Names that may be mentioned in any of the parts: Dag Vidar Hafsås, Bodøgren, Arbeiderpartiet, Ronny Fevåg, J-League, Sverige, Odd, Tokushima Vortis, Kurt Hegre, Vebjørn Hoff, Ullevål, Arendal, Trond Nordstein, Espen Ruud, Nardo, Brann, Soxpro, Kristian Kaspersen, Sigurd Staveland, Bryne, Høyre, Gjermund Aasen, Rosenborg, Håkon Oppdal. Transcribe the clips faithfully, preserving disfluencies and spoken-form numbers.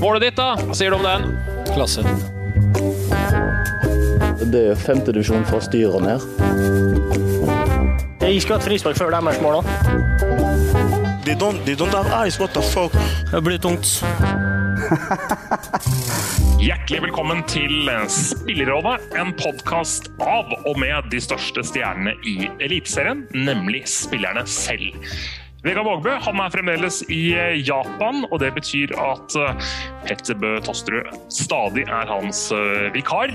Målet ditt da, hva sier du om den? Klasse. Det er femte divisjon fra styrer ned. Jeg skulle hatt frispark før det er mest mål da. They don't, they don't have eyes, what the fuck? Det blir tungt. Hjertelig velkommen til Spillerova, en podcast av og med de største stjernene I elitserien, nemlig spillerne selv. Viktor Wågböe, han er fremdeles I Japan, og det betyr at Petter Bø Tosterud stadig er hans vikar.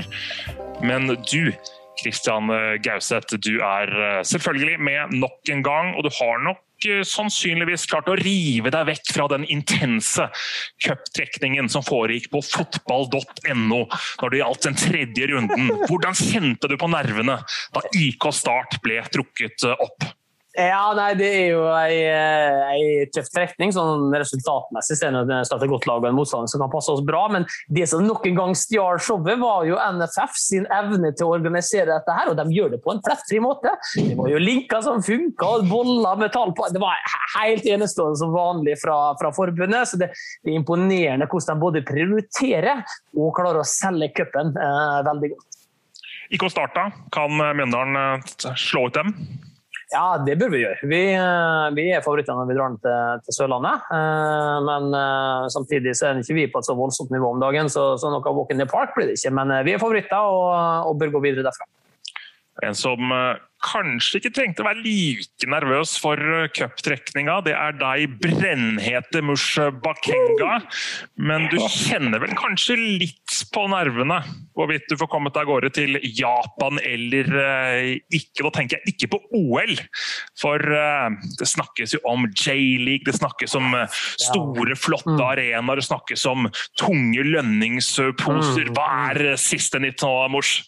Men du, Christian Gausset, du er selvfølgelig med nok en gang, og du har nok sannsynligvis klart å rive deg vekk fra den intense cuptrekningen som foregikk på fotball punktum no når det gjaldt den tredje runden. Hvordan kjente du på nervene da I K-start ble trukket opp? Ja, nei, det er jo en tøff trekning, sånn resultatmessig, selv om det startet godt lag og en motstander som kan passe oss bra, men det som nok en gang stjal showet var jo N F F sin evne til å organisere dette her, og de gjør det på en plettfri måte. Det var jo linker som funket, boller med tall på, det var helt enestående som vanlig fra, fra forbundet, så det, det er imponerende hvordan de både prioriterer og klarer å selge køppen eh, veldig godt. I K-start da, kan Mjøndalen slå ut dem? Ja, det bør vi gjøre. Vi, vi er favorittene når vi drar den til, til Sørlandet, men samtidig så er det ikke vi på et så voldsomt nivå om dagen, så, så noe walk in the park blir det ikke, men vi er favoritter og, og bør gå videre derfra. En som kanskje ikke trengte å være like nervøs for cuptrekninga, det er deg brennhete Mors Bakenga, men du kjenner vel kanskje litt på nervene, hvorvidt du får kommet deg gårde til Japan eller ikke, da tenker jeg ikke på O L, for det snakkes jo om J-League, det snakkes om store, flotte arenaer, det snakkes om tunge lønningsposer, hva er siste nytt nå, Mors?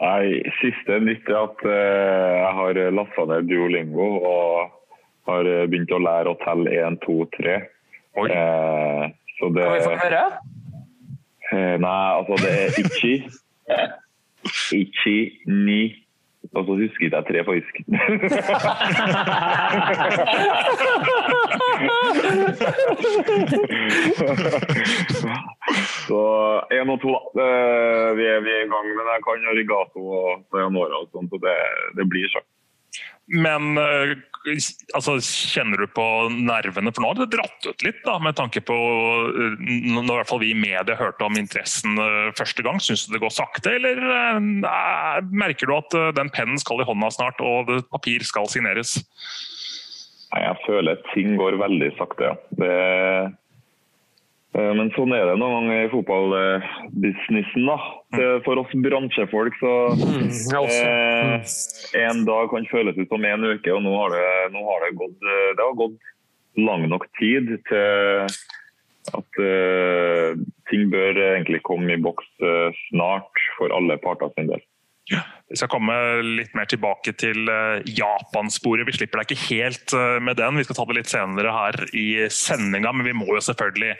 Nei, siste nytt er at eh, jeg har lastet ned Duolingo og har begynt å lære å telle én, to, tre. Eh, så det, kan vi få høre? Eh, nei, altså det er ichi, ichi, ni, og så husker jeg tre på husk. Så en og to da. Vi er, vi er I gang, men jeg kan gjøre gato og januara og sånt, så det, det blir sjøkt. Men altså, kjenner du på nervene? For nå har det dratt ut litt da, med tanke på når I hvert fall vi I media hørte om interessen første gang. Synes du det går sakte, eller eh, merker du at den pennen skal I hånda snart, og papir skal signeres? Nei, jeg føler at ting går veldig sakte, ja. Det men sånn er det noen ganger I fotballbusinessen da. For oss bransjefolk så eh, en dag kan føles ut som en uke, og nå har det, nå har det gått det har gått lang nok tid til at eh, ting bør egentlig komme I boks eh, snart for alle parter sin del. Ja, vi skal komme litt mer tilbake til Japan-sporet. Vi slipper deg ikke helt med den. Vi skal ta det litt senere her I sendinga, men vi må jo selvfølgelig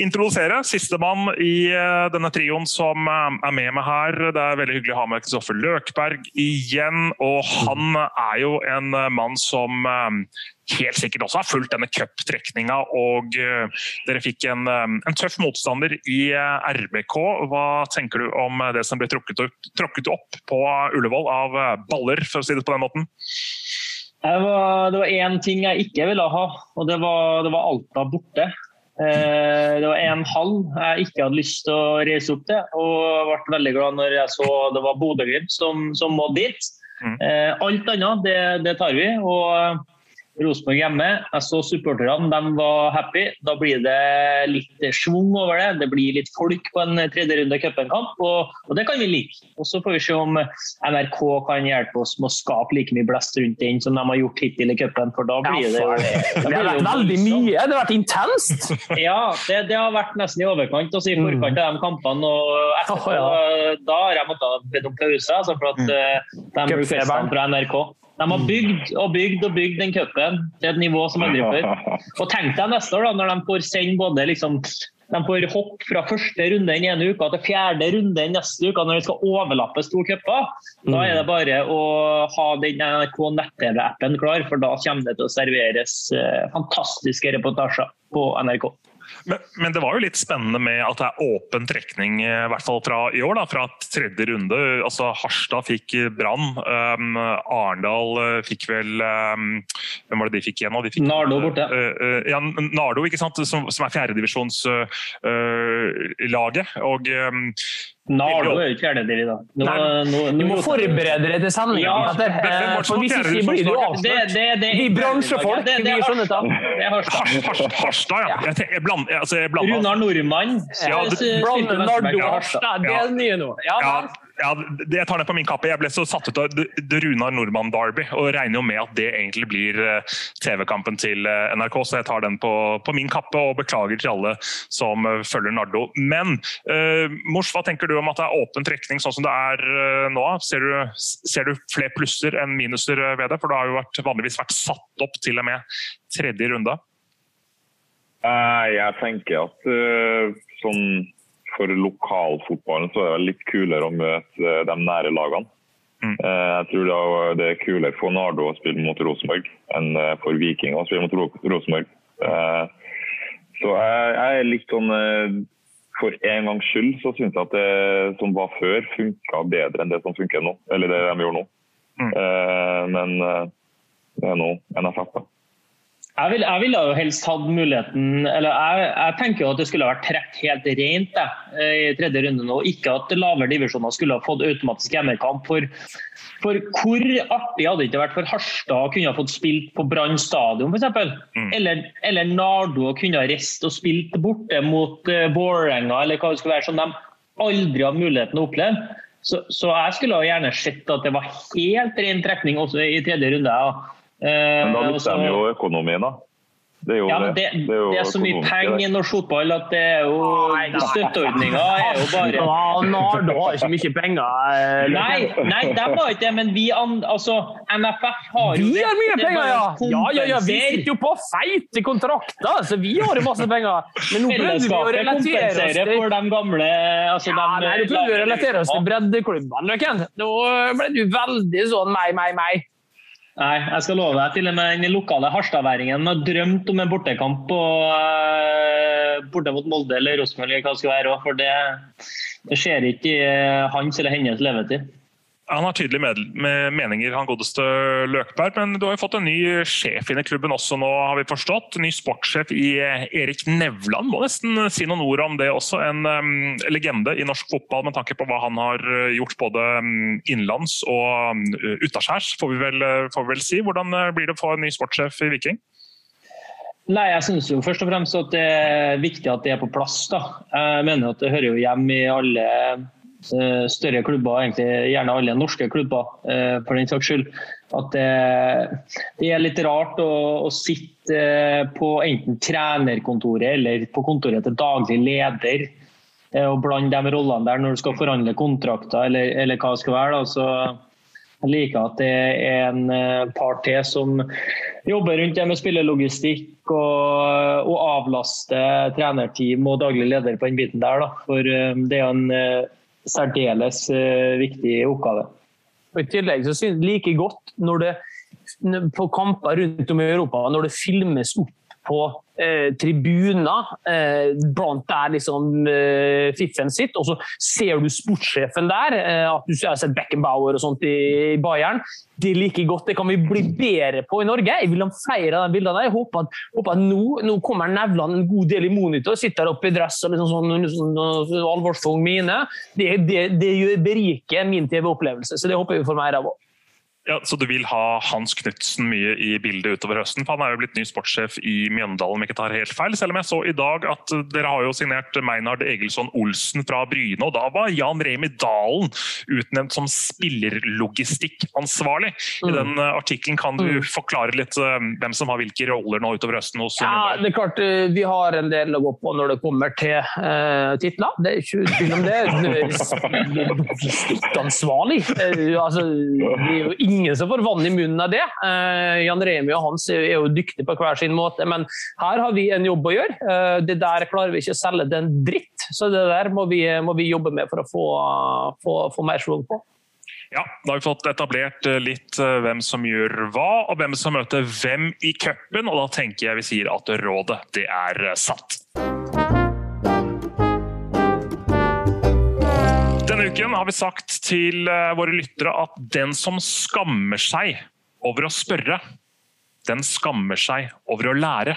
introdusere siste mann I denne trion som er med meg her. Det er veldig hyggelig å ha med Kristoffer Løkberg igjen, og han er jo en mann som helt sikkert også har fulgt denne cuptrekninga, og dere fikk en, en tøff motstander I R B K. Hva tenker du om det som ble trukket opp, trukket opp på Ullevål av baller, for å si det på den måten? var, det var en ting jeg ikke ville ha, og det var, det var Alta borte. Det var en hall jeg ikke hadde lyst til å reise opp til, og jeg ble veldig glad når jeg så det var Bodøgren som, som må dit. Alt annet, det, det tar vi, og Rosmark hjemme, jeg så supporterne, de var happy. Da blir det litt svung over det, det blir litt folk på en tredje runde Køppen-kamp, og, og det kan vi like. Og så får vi se om N R K kan hjelpe oss med å skape like mye blest rundt den som de har gjort hittil I Køppen, for da blir det... Ja, det, det har vært veldig mye, det har vært intenst! Ja, det, det har vært nesten I overkant, og så I forkant av de kampene, og etterpå, da har jeg måttet bedre om pausa, altså for at de blir festet fra N R K. De har bygd og bygd og bygd den køppen til et nivå som andre før. Og tenk deg neste år da, når de får sende både liksom, de får hopp fra første runde den ene uka til fjerde runde neste uka når de skal overlappe to køpper, da er det bare å ha den N R K-nett-T V-appen klar, for da kommer det til å serveres fantastiske reportasjer på N R K. Men, men det var jo litt spennende med at det er åpen trekning, I hvert fall fra I år da, fra tredje runde. Altså Harstad fikk Brann, um, Arendal fikk vel, um, hvem var det de fikk igjen? De fikk, Nardo borte. Uh, uh, ja, Nardo, ikke sant? Som, som er fjerdedivisjonslaget, uh, og... Um, Nardo er jo ikke fjerde del I dag. Nå, nå, nå, du må forberede deg til sendingen. Ja, det, for hvis ikke blir du avslørt. Vi bransjefolk, vi blir sånn ut av. Harstad, ja. Jeg blander. Runar Nordmann. Nardo Harstad, det er nye nå. Ja, Ja, jeg tar det på min kappe. Jeg ble så satt ut av Runar Nordmann Derby, og regner jo med at det egentlig blir T V-kampen til N R K, så jeg tar den på, på min kappe og beklager til alle som følger Nardo. Men, eh, Mors, hva tenker du om at det er åpen trekning sånn som det er nå? Ser du, ser du flere plusser enn minuser ved det? For det har jo vært, vanligvis vært satt opp til og med tredje runde. Jeg tenker at uh, sånn for lokalfotballen så er det litt kulere å møte de nære lagene. Mm. Jeg tror det er kulere for Nardo å spille mot Rosmark enn for Viking å spille mot Rosmark. Så jeg er litt sånn, for en gangs skyld så synes jeg at det som var før funket bedre enn det som funker nå, eller det de gjør nå. Mm. Men det er nå N F F da. Jeg ville, jeg ville jo helst hatt muligheten, eller jeg, jeg tenker jo at det skulle ha vært trekt helt rent da, I tredje runde nå, ikke at lavere divisjoner skulle ha fått automatisk hjemmekamp, for, for hvor artig hadde det ikke vært for Harstad å kunne ha fått spilt på Brann stadion for eksempel, mm. eller, eller Nardo å kunne ha rest og spilt borte mot uh, Vålerenga, eller hva det skulle være, som de aldri hadde muligheten å oppleve. Så, så jeg skulle ha gjerne sett at det var helt rent trekning også I tredje runde da. Men da bestemmer jo økonomien da. Det er jo, ja, det, det, det, er jo det er så mye penger I norsk fotball at det er jo støtteordninger er jo bare... Ja, Nardo har ikke mye penger. Nei, nei, det var ikke det, men vi... Altså, N F F har jo... Vi har mye penger, ja! Ja, ja, ja, vi sitter jo på feite kontrakter, så vi har jo masse penger. Men nå prøvde vi å relatere oss til... for de gamle... Altså, ja, nei, du prøvde å relatere oss til breddeklubben. Nå ble du veldig sånn meg, meg, meg. Nei, jeg skal love deg, til og med den lokale Harstadværingen har drømt om en bortekamp på uh, borte mot Molde eller Rosmark, hva det skal være, for det, det skjer ikke I hans eller hennes levetid. Han har tydelig med, med meninger, han godeste Løkberg, men du har jo fått en ny sjef I klubben også nå, har vi forstått. Ny sportssjef I Erik Nevland, må nesten si noen ord om det også. En um, legende I norsk fotball, med tanke på hva han har gjort både innlands og uh, utenskjærs, får vi, vel, får vi vel si. Hvordan blir det å få en ny sportssjef I Viking? Nei, jeg synes jo først og fremst at det er viktig at det er på plass da. Jeg mener at det hører jo hjemme I alle... større klubber, egentlig gjerne alle norske klubber for den saks skyld, at det, det er litt rart å, å sitte på enten trenerkontoret eller på kontoret til daglig leder og blande de rollene der når du skal forhandle kontrakter eller, eller hva det skal være da, så jeg liker at det er en part til som jobber rundt det med spillelogistikk og, og avlaster trenerteam og daglig leder på den biten der da, for det er en særdeles uh, viktig oppgave. I tillegg så synes jeg like godt når det på kamper rundt om I Europa, når det filmes opp på eh, tribuner eh, blant der liksom eh, fiffen sitt, og så ser du sportschefen der, eh, at du har sett Beckenbauer og sånt i, i Bayern, det er like godt, det kan vi bli bedre på i Norge. Jeg vil ha flere av de bildene, jeg håper at, håper at nå, nå kommer Nevland en god del i monitor, sitter oppe i dress og liksom sånn, sånn, sånn alvorstung mine, det, det, det beriker min T V-opplevelse, så det håper vi får mer av også. Ja, så du vil ha Hans Knudsen mye I bildet utover høsten, for han er jo blitt ny sportssjef I Mjøndalen, om jeg ikke tar helt feil, selv om jeg så I dag at dere har jo signert Meinhard Egilson Olsen fra Bryne, og da var Jan Remi Dalen utnevnt som spillerlogistikkansvarlig. I den artikken kan du forklare litt hvem som har hvilke roller nå utover høsten hos Mjøndalen. Ja, det er klart, vi har en del å gå på når det kommer til uh, titler, det er ikke tvil om det. Logistikkansvarlig, altså, det er jo ikke ingen som får vann I munnen av det. Eh, Jan Remi og Hans er jo dyktige på hver sin måte, men her har vi en jobb å gjøre. Eh, det der klarer vi ikke å selge den dritt, så det der må vi, må vi jobbe med for å få, få, få mer slog på. Ja, da har vi fått etablert litt hvem som gjør hva, og hvem som møter hvem I køppen, og da tenker jeg vi sier at rådet det er satt. Denne uken har vi sagt til våre lyttere at den som skammer seg over å spørre, den skammer seg over å lære.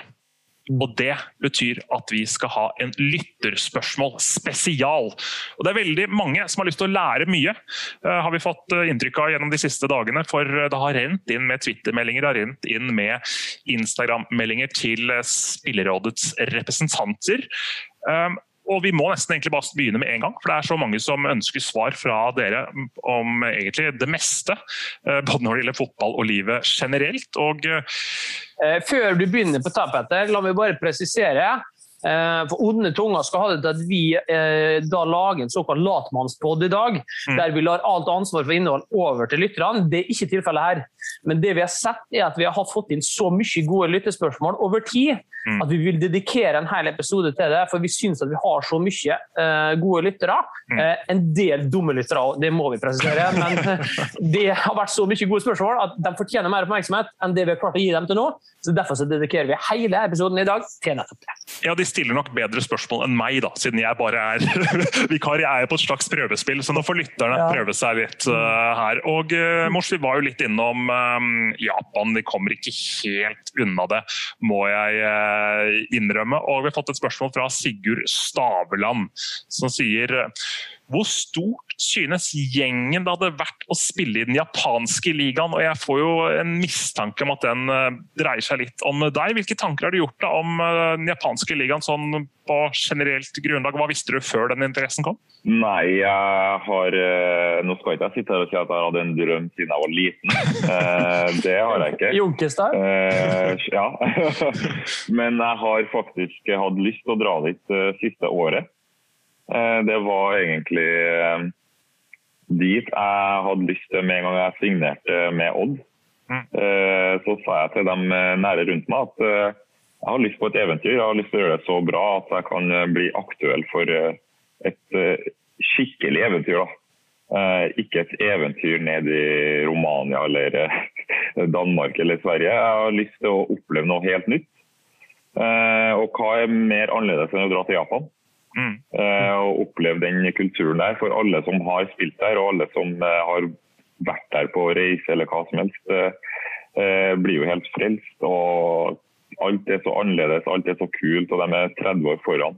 Og det betyr at vi skal ha en lytterspørsmål spesial. Og det er veldig mange som har lyst til å lære mye, har vi fått inntrykk av gjennom de siste dagene, for det har rent inn med Twitter-meldinger, det har rent inn med Instagram-meldinger til Spillerrådets representanter. Og vi må nesten egentlig bare begynne med en gang, for det er så mange som ønsker svar fra dere om egentlig det meste, både når det gjelder fotball og livet generelt. Og før du begynner på tapetet, la meg bare presisere, for onde tunga skal ha det til at vi da lager en såkalt latmannspodd I dag, mm. der vi lar alt ansvar for innhold over til lytterne. Det er ikke tilfellet her, men det vi har sett er at vi har fått inn så mye gode lyttespørsmål over tid, mm. at vi vil dedikere en hel episode til det, for vi synes at vi har så mye gode lyttere, mm. en del dumme lyttere, det må vi presisere, men det har vært så mye gode spørsmål at de fortjener mer oppmerksomhet enn det vi har klart å gi dem til nå, så derfor så dedikerer vi hele episoden I dag til nettopp det. Ja, de stiller nok bedre spørsmål enn meg da, siden jeg bare er vikar, jeg er på et slags prøvespill, så nå får lytterne ja. Prøve seg litt uh, her. Og uh, Mors, vi var jo litt innom um, Japan, vi kommer ikke helt unna det, må jeg uh, innrømme. Og vi har fått et spørsmål fra Sigurd Staveland, som sier «Hvor stort synes gjengen det hadde vært å spille I den japanske ligaen?» Og jeg får jo en mistanke om at den dreier seg litt om deg. Hvilke tanker har du gjort da om den japanske ligaen sånn på generelt grunnlag? Hva visste du før den interessen kom? Nei, jeg har... Nå skal ikke jeg sitte her og si at jeg hadde en drøm siden jeg var liten. Det har jeg ikke. Junkestad? Ja. Men jeg har faktisk hatt lyst til å dra dit siste året. Det var egentlig dit jeg hadde lyst til med en gang jeg signerte med Odd. Så sa jeg til dem nære rundt meg at jeg har lyst på et eventyr. Jeg har lyst til å gjøre det så bra at jeg kan bli aktuell for et skikkelig eventyr. Ikke et eventyr ned I Romania eller Danmark eller Sverige. Jeg har lyst til å oppleve noe helt nytt. Og hva er mer annerledes enn å dra til Japan? Mm. og oppleve den kulturen der for alle som har spilt der og alle som har vært der på reise eller hva som helst blir jo helt frelst og alt er så annerledes, alt er så kult og de er tretti år foran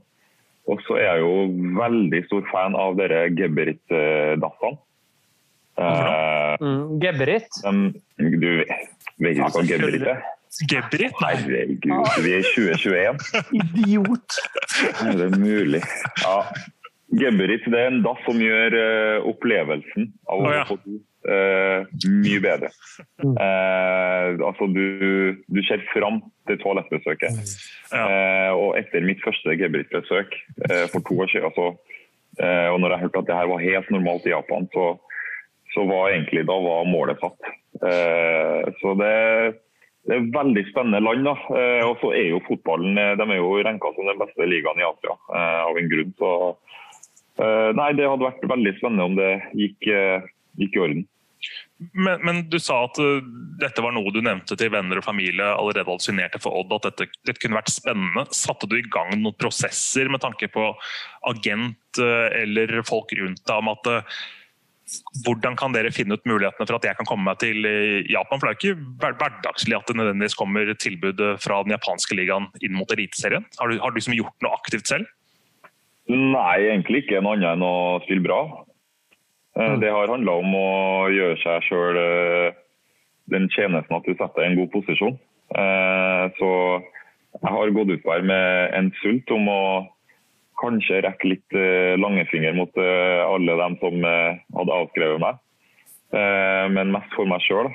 og så er jeg jo veldig stor fan av dere Geberit-dattene mm. Geberit? Du vet ikke hva Geberit er? Geberit? Herregud, vi er tjue tjueen. Idiot! Er det mulig? Ja. Geberit, det er en dass som gjør uh, opplevelsen av å få det uh, mye bedre. Uh, altså, du, du ser frem til toalettbesøket. Uh, og etter mitt første Geberit-besøk uh, for to år siden, altså, uh, og når jeg hørte at dette var helt normalt I Japan, så, så var egentlig, da var målet satt. Uh, så det... Det er et veldig spennende land, da. Og så er jo fotballen, de er jo renket som den beste ligaen I Asia, av en grunn. Så, nei, det hadde vært veldig spennende om det gikk, gikk I orden. Men, men du sa at uh, dette var noe du nevnte til venner og familie allerede hallusinerte for Odd, at dette, dette kunne vært spennende. Satte du I gang noen prosesser med tanke på agent uh, eller folk rundt deg om at uh, hvordan kan dere finne ut mulighetene for at jeg kan komme meg til Japan? For det er jo ikke hverdagslig at det nødvendigvis kommer tilbud fra den japanske ligaen inn mot eliteserien. Har du, har du liksom gjort noe aktivt selv? Nei, egentlig ikke noe annet enn å spille bra. Det har handlet om å gjøre seg selv den tjenesten at du setter I en god posisjon. Så jeg har gått ut her med en sult om å kanskje rekke litt langefinger mot alle dem som hadde avskrevet meg. Men mest for meg selv.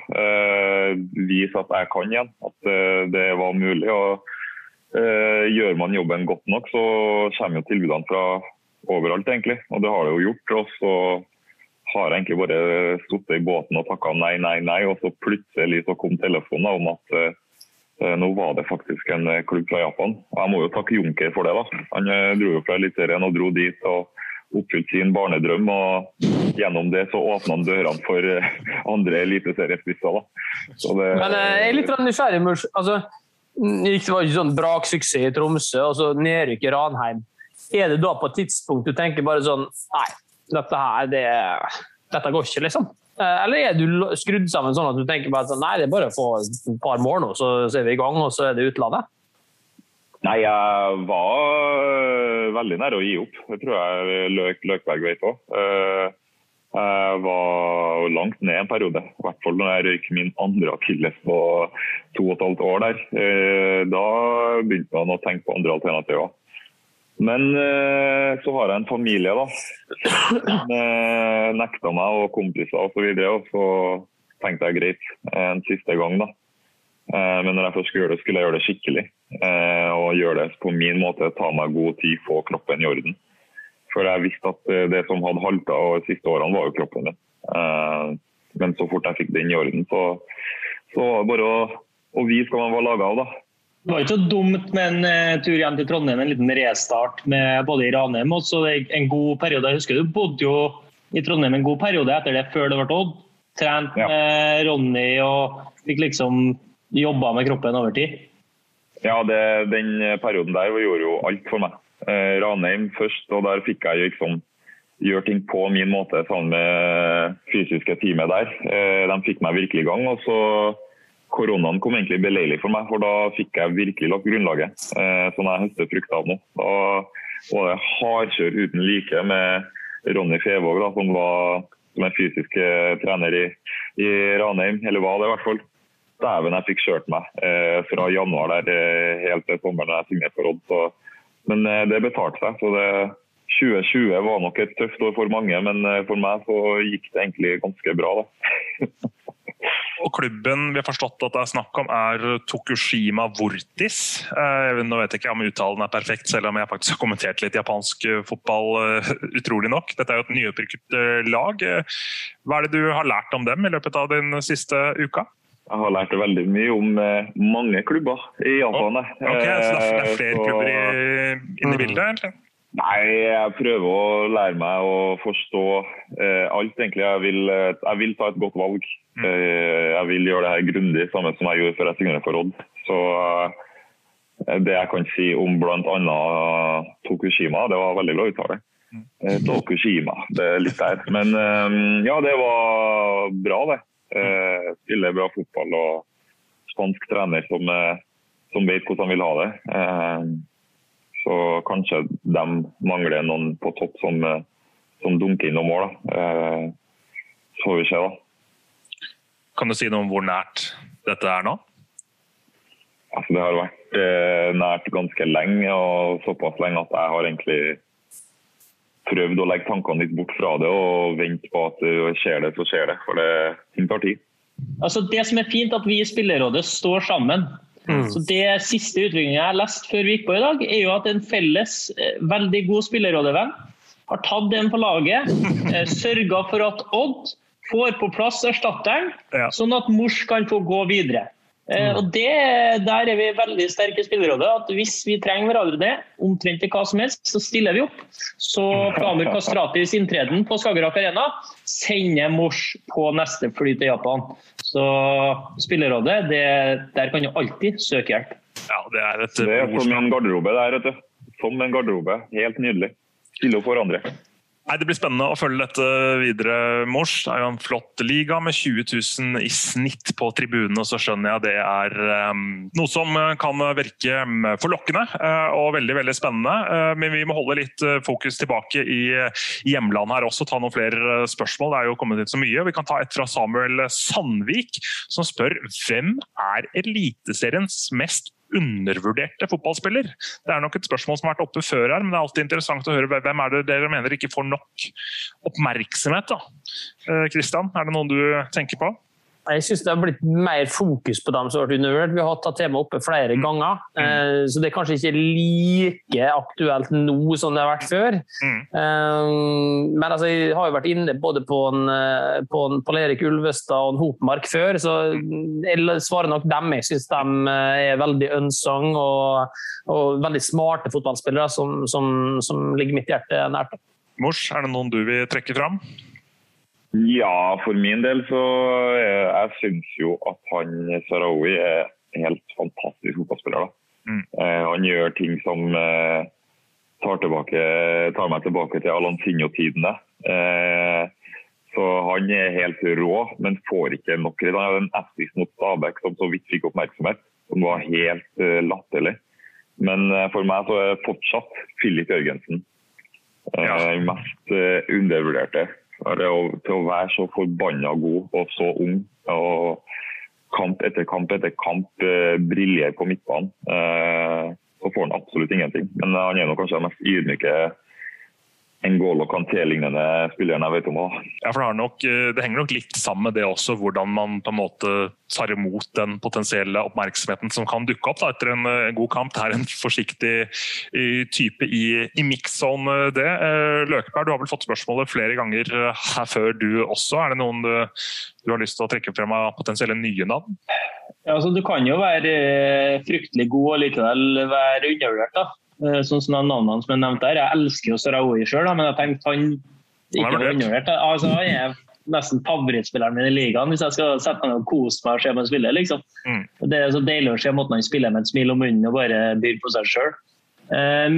Vis at jeg kan igjen, at det var mulig. Og gjør man jobben godt nok, så kommer jo tilbudene fra overalt egentlig. Og det har det jo gjort oss, og har jeg egentlig bare stått I båten og takket nei, nei, nei, og så plutselig så kom telefonen om at uh, nå var det faktisk en klubb fra Japan. Og jeg må jo takke Junker for det da. Han uh, dro jo fra eliteserien og dro dit og oppfylte sin barnedrøm, og gjennom det så åpnet han dørene for uh, andre eliteseriespisser da. Så det, Men uh, jeg er litt nysgjerrig, altså, det var ikke sånn braksuksess I Tromsø, og så nedrykk I Ranheim. Er det da på et tidspunkt du tenker bare sånn, nei, dette her, det, dette går ikke liksom. Eller er du skrudd sammen sånn at du tenker bare at nei, det er bare å få et par mål nå, så er vi I gang, og så er det utlandet? Nei, jeg var veldig nær å gi opp. Det tror jeg Løk, Løkberg vet også. Jeg var langt ned en periode, I hvert fall når jeg røyk min andre akilles på to og et halvt år der. Da begynte man å tenke på andre alternativer. Men så har jeg en familie da, som nekta meg og kompiser og så videre, og så tenkte jeg greit en siste gang da. Men når jeg først skulle gjøre det, skulle jeg gjøre det skikkelig, og gjøre det på min måte, ta meg god tid, få kroppen I orden. For jeg visste at det som hadde haltet av de siste årene var jo kroppen min. Men så fort jeg fikk den I orden, så, så var det bare å, å vise hva man var laget av da. Det var ikke så dumt med en tur igjen til Trondheim, en liten restart med både I Ranheim og så en god periode. Jeg husker du bodde jo I Trondheim en god periode etter det før det ble Odd. Trent ja. Med Ronny og fikk liksom jobbet med kroppen over tid. Ja, det, den perioden der gjorde jo alt for meg. Ranheim først, og der fikk jeg liksom gjøre ting på min måte sammen med fysiske teamet der. De fikk meg virkelig I gang, og så koronaen kom egentlig beleilig for meg, for da fikk jeg virkelig lagt grunnlaget, eh, som jeg høster frukt av nå. Da var det hardkjør uten like med Ronny Fevåg, da, som var som en fysisk trener I, I Ranheim, eller var det I hvert fall. Dæven jeg fikk kjørt meg eh, fra januar der, helt til sommeren jeg signet for Odd. Så. Men eh, det betalte seg, så det, tjue tjue var nok et tøft år for mange, men eh, for meg så gikk det egentlig ganske bra da. Og klubben vi har forstått at det er snakk om er Tokushima Vortis. Nå vet jeg ikke om uttalen er perfekt, selv om jeg faktisk har kommentert litt japansk fotball utrolig nok. Dette er jo et nyopprykket lag. Hva er det du har lært om dem I løpet av din siste uka? Jeg har lært veldig mye om mange klubber I Japan. Oh, ok, så det er flere så... klubber inne I bildet, egentlig? Nei, jeg prøver å lære meg å forstå eh, alt egentlig. Jeg vil, jeg vil ta et godt valg. Mm. Eh, jeg vil gjøre det her grundig, samme som jeg gjorde før jeg signerer for Odd. Så eh, det jeg kan si om blant annet Tokushima, det var veldig bra uttale. Eh, Tokushima, det er litt der. Men eh, ja, det var bra det. Eh, spiller bra fotball og spansk trener som, eh, som vet hvordan han vil ha det. Eh, Så kanskje de mangler noen på topp som, som dunker inn noen mål. Eh, så får vi se da. Kan du si noe om hvor nært dette er nå? Altså, det har vært eh, nært ganske lenge, og såpass lenge at jeg har egentlig prøvd å legge tankene litt bort fra det og vente på at det skjer det, så skjer det. For det ting tar tid. Altså, det som er fint at vi I Spillerrådet står sammen. Mm. Så det siste utviklingen jeg har lest før vi gikk på I dag, er jo at en felles, veldig god spillerrådevenn har tatt den på laget, sørget for at Odd får på plass erstatteren, ja. Sånn at Mors kan få gå videre. Mm. Og det, der er vi veldig sterke i Spillerrådet, at hvis vi trenger hverandre det, omtrent til hva som helst, så stiller vi opp. Så Flamur Kastratis inntreden på Skagerrak Arena sender Mors på neste fly til Japan. Så Spillerrådet, det, der kan du alltid søke hjelp. Ja, det er et... Det er som en garderobe der, vet du. Som en garderobe, helt nydelig. Stille opp for hverandre. Nei, det blir spennende å følge dette videre, Mors. Det er jo en flott liga med tjue tusen i snitt på tribunen, og så skjønner jeg det er um, noe som kan virke forlokkende uh, og veldig, veldig spennende. Uh, men vi må holde litt fokus tilbake i hjemlandet her også, ta noen flere spørsmål. Det er jo kommet ut så mye. Vi kan ta et fra Samuel Sandvik, som spør hvem er eliteseriens mest undervurderte fotballspiller. Det er nok et spørsmål som har vært oppe før her, men det er alltid interessant å høre hvem er det dere mener ikke får nok oppmerksomhet da. Kristian, er det noen du tenker på? Jeg synes det har blitt mer fokus på dem som har vært undervurdert. Vi har tatt tema oppe flere ganger, mm. så det er kanskje ikke like aktuelt nå som det har vært før. Mm. Men altså, jeg har jo vært inne både på en, på en Pål-Erik Ulvestad og en Hopmark før, så jeg svarer nok dem. Jeg synes de er veldig ønsang og, og veldig smarte fotballspillere som, som, som ligger mitt hjerte nært. Mors, er det noen du vil trekke fram? Ja, for min del så jeg, jeg synes jo at han Sarawi er en helt fantastisk fotballspiller. Mm. Eh, han gjør ting som eh, tar, tilbake, tar meg tilbake til Alantinho-tidene. Eh, så han er helt rå, men får ikke nok. Han hadde en assist mot Stabæk som så vidt fikk oppmerksomhet, som var helt eh, latterlig. Men eh, for meg så er fortsatt Filip Jørgensen eh, ja. mest eh, undervurderte. Til å være så forbannet god og så ung og kamp etter kamp etter kamp briller på midtbanen, så får han absolutt ingenting, men han er nok kanskje den mest ydmyke en goal og Kanté-lignende spilleren jeg vet om også. Ja, for det, har nok, det henger nok litt sammen med det også, hvordan man på en måte tar imot den potensielle oppmerksomheten som kan dukke opp da, etter en, en god kamp. Det er en forsiktig type i, i mix-zone det. Løkeberg, du har vel fått spørsmålet flere ganger her før du også. Er det noen du, du har lyst til å trekke frem av potensielle nye navn? Ja, altså, du kan jo være fryktelig god og likevel være undervurdert da. Sånn som de navnene som jeg nevnte her. Jeg elsker jo Sarawi selv, men jeg tenkte han ikke var undervurdert. Altså, han er nesten favorittspilleren min i ligaen, hvis jeg skal sette meg og kose meg og se meg spille, liksom. Mm. Det er så deilig å se måten han spiller med et smil om munnen og bare byr på seg selv.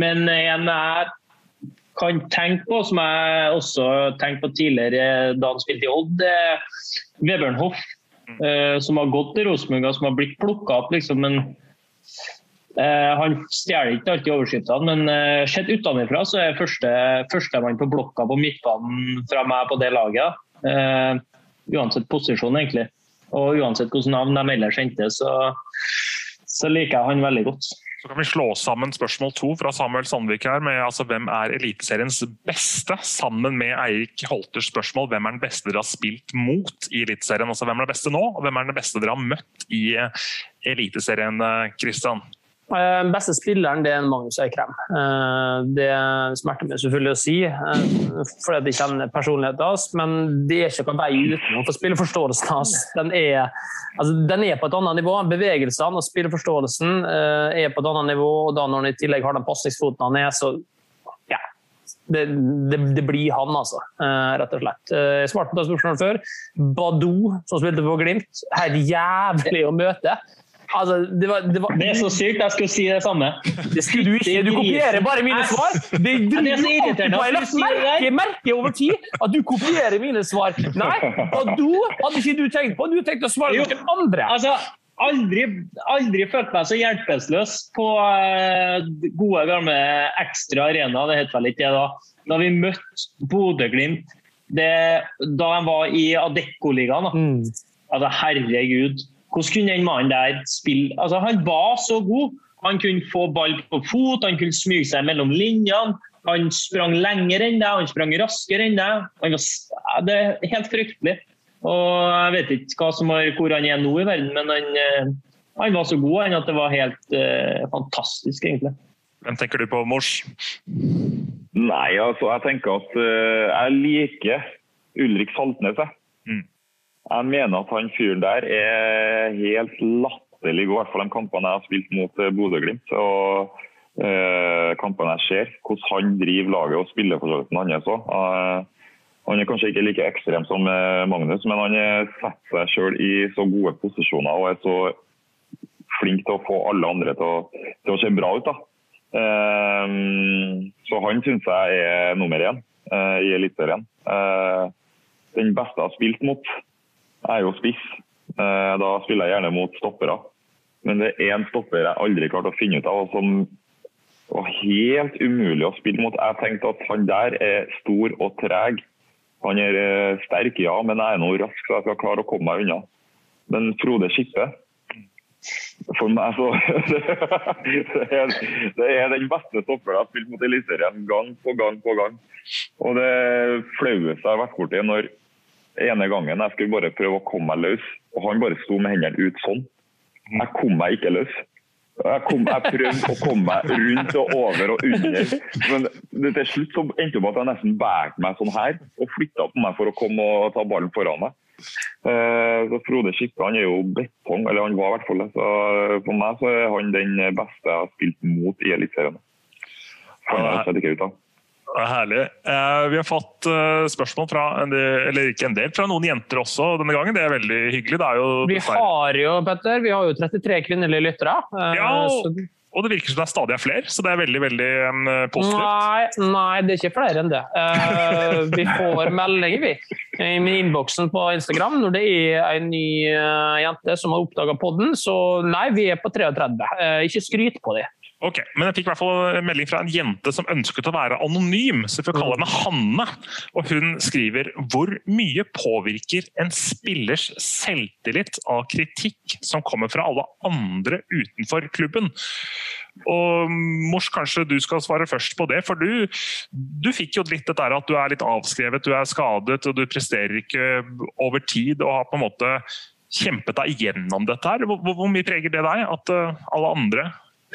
Men en jeg kan tenke på, som jeg også tenkte på tidligere da han spilte i Odd, Vebjørn Hoff, som har gått til Rosenborg, som har blitt plukket opp, liksom, men Uh, han stjeler ikke alltid overskriftene, men uh, sett utenfra så er første, første mann på blokka på midtbanen fra meg på det laget. Uh, uansett posisjon egentlig, og uansett hvordan navn de ellers henter, så, så liker jeg han veldig godt. Så kan vi slå sammen spørsmål to fra Samuel Sandvik her, med altså, hvem er Eliteseriens beste, sammen med Eirik Holters spørsmål, hvem er den beste dere har spilt mot i Eliteserien? Altså, hvem er den beste nå, og hvem er den beste dere har møtt i Eliteserien, Kristian? Den beste spilleren, det er en Magnus Eikrem. Det smerter meg selvfølgelig å si, fordi jeg kjenner personligheten hans, men det er ikke noen vei utenom for spilleforståelsen hans. Den er, altså, den er på et annet nivå. Bevegelsene og spilleforståelsen er på et annet nivå, og da når han i tillegg har den pasningsfoten han er, så ja, det, det, det blir han, altså, rett og slett. Jeg svarte på det spørsmålet før. Badou, som spilte på Glimt, her er jævlig å møte. Altså, det, var, det, var... det er så sykt, jeg skulle si det samme. Det skulle du ikke, du kopierer bare mine svar. Det er du alltid på, jeg merker, merker over tid at du kopierer mine svar. Nei, og du, hadde ikke du tenkt på, du tenkte å svare jo. Noen andre. Altså, aldri, aldri følt meg så hjelpeløs på gode gamle ekstra arena, det heter vel ikke det da. Da vi møtt Bodø-Glimt, det, da han var i Adecco-ligaen da. Mm. Altså, herregud. Hvordan kunne en mann der spille? Altså, han var så god. Han kunne få ball på fot, han kunne smyge seg mellom linjene, han sprang lenger enn det, han sprang raskere enn det. Han var, det er helt fryktelig. Og jeg vet ikke hva som er, hvor han er nå i verden, men han, han var så god han, at det var helt uh, fantastisk, egentlig. Hvem tenker du på, Mors? Nei, altså, jeg tenker at uh, jeg liker Ulrik Saltnes, jeg. Mm. Jeg mener at han fyren der er helt latt Det ligger I hvert fall de kampene jeg har spilt mot Bodø-Glimt, og eh, kampene jeg ser, hvordan han driver laget og spiller for sånn han er så. Eh, han er kanskje ikke like ekstrem som Magnus, men han setter seg selv I så gode posisjoner, og er så flink til å få alle andre til å, til å se bra ut. Da. Eh, så han synes jeg er nummer én eh, I Eliteserien. Eh, den beste jeg har spilt mot er jo spiss. Da spiller jeg gjerne mot stoppere. Men det er en stopper jeg aldri klart å finne ut av, og som var helt umulig å spille mot. Jeg tenkte at han der er stor og treg. Han er sterk, ja, men jeg er noe rask, så jeg skal klare å komme meg unna. Men Frode Skippe, for meg så det er, det er den beste stopperen jeg har spilt mot Eliteserien gang på gang på gang. Og det flaueste jeg har vært borti når ene gangen jeg skulle bare prøve å komme meg løs, og han bare sto med hendene ut sånn. Jeg kom meg ikke løs. Jeg, kom, jeg prøvde å komme meg rundt og over og under, men det, til slutt så endte på at jeg nesten bærte meg sånn her, og flyttet på meg for å komme og ta ballen foran meg. Så Frode Skippe, han er jo betong, eller han var I hvert fall det, så for meg så er han den beste jeg har spilt mot I Eliteserien. Han har jeg sett ikke ut av. Det er herlig. Vi har fått spørsmål fra, en del, eller ikke en del, fra noen jenter også denne gangen. Det er veldig hyggelig. Det er jo vi har jo, Petter, vi har jo trettitre kvinnelige lyttere. Ja, og, og det virker som det er stadig flere, så det er veldig, veldig positivt. Nei, nei, det er ikke flere enn det. Vi får meldinger, vi, I innboksen på Instagram. Når det er en ny jente som har oppdaget podden, så nei, vi er på trettiotre. Ikke skryt på det. Ok, men jeg fikk I hvert fall en melding fra en jente som ønsket å være anonym, så jeg får kalle henne Hanne, og hun skriver «Hvor mye påvirker en spillers selvtillit av kritikk som kommer fra alle andre utenfor klubben?» Og Mors, kanskje du skal svare først på det, for du, du fikk jo litt dette her at du er litt avskrevet, du er skadet, og du presterer ikke over tid, og har på en måte kjempet deg igjennom dette her. Hvor, hvor mye preger det deg at alle andre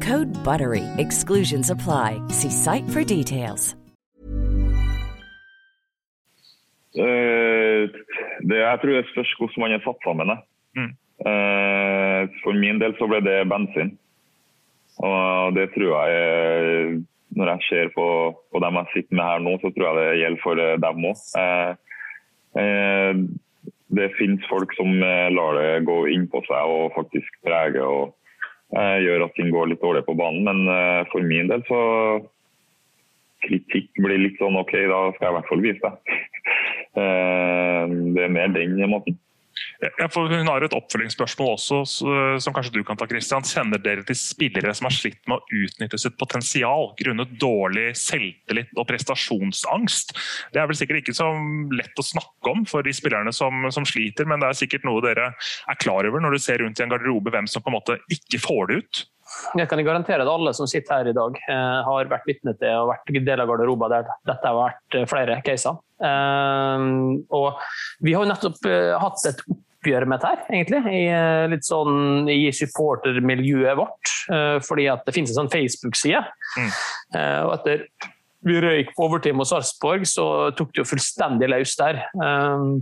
Code BUTTERY. Exclusions apply. See site for details. Uh, det, jeg tror det er spørs hvordan man er satt sammen mm. uh, For min del så ble det bensin. Og det tror jeg når jeg ser på, på dem jeg sitter med her nå, så tror jeg det gjelder for dem også. uh, uh, Det finnes folk som lar det gå inn på seg og faktisk preger og uh, gjør at ting går litt dårlig på banen. Men uh, for min del så kritikk blir litt sånn, ok, da skal jeg I hvert fall vise det. Det er mer den måten. Ja, for hun har et oppfølgingsspørsmål også, som kanskje du kan ta, Kristian. Kjenner dere til spillere som har slitt med å utnytte sitt potensial grunnet dårlig selvtillit og prestasjonsangst? Det er vel sikkert ikke så lett å snakke om for de spillerne som, som sliter, men det er sikkert noe dere er klar over når du ser rundt I en garderobe hvem som på en måte ikke får det ut. Jeg kan garantere at alle som sitter her I dag eh, har vært vittne til og vært del av garderoba der dette har vært flere caser. Eh, og vi har jo nettopp eh, hatt et oppgjør med dette her, egentlig, I litt sånn I supportermiljøet vårt, eh, fordi at det finnes en sånn Facebook-side. Mm. Eh, og etter vi røyk på overtid mot Sarpsborg, så tok det jo fullstendig løs der. Eh,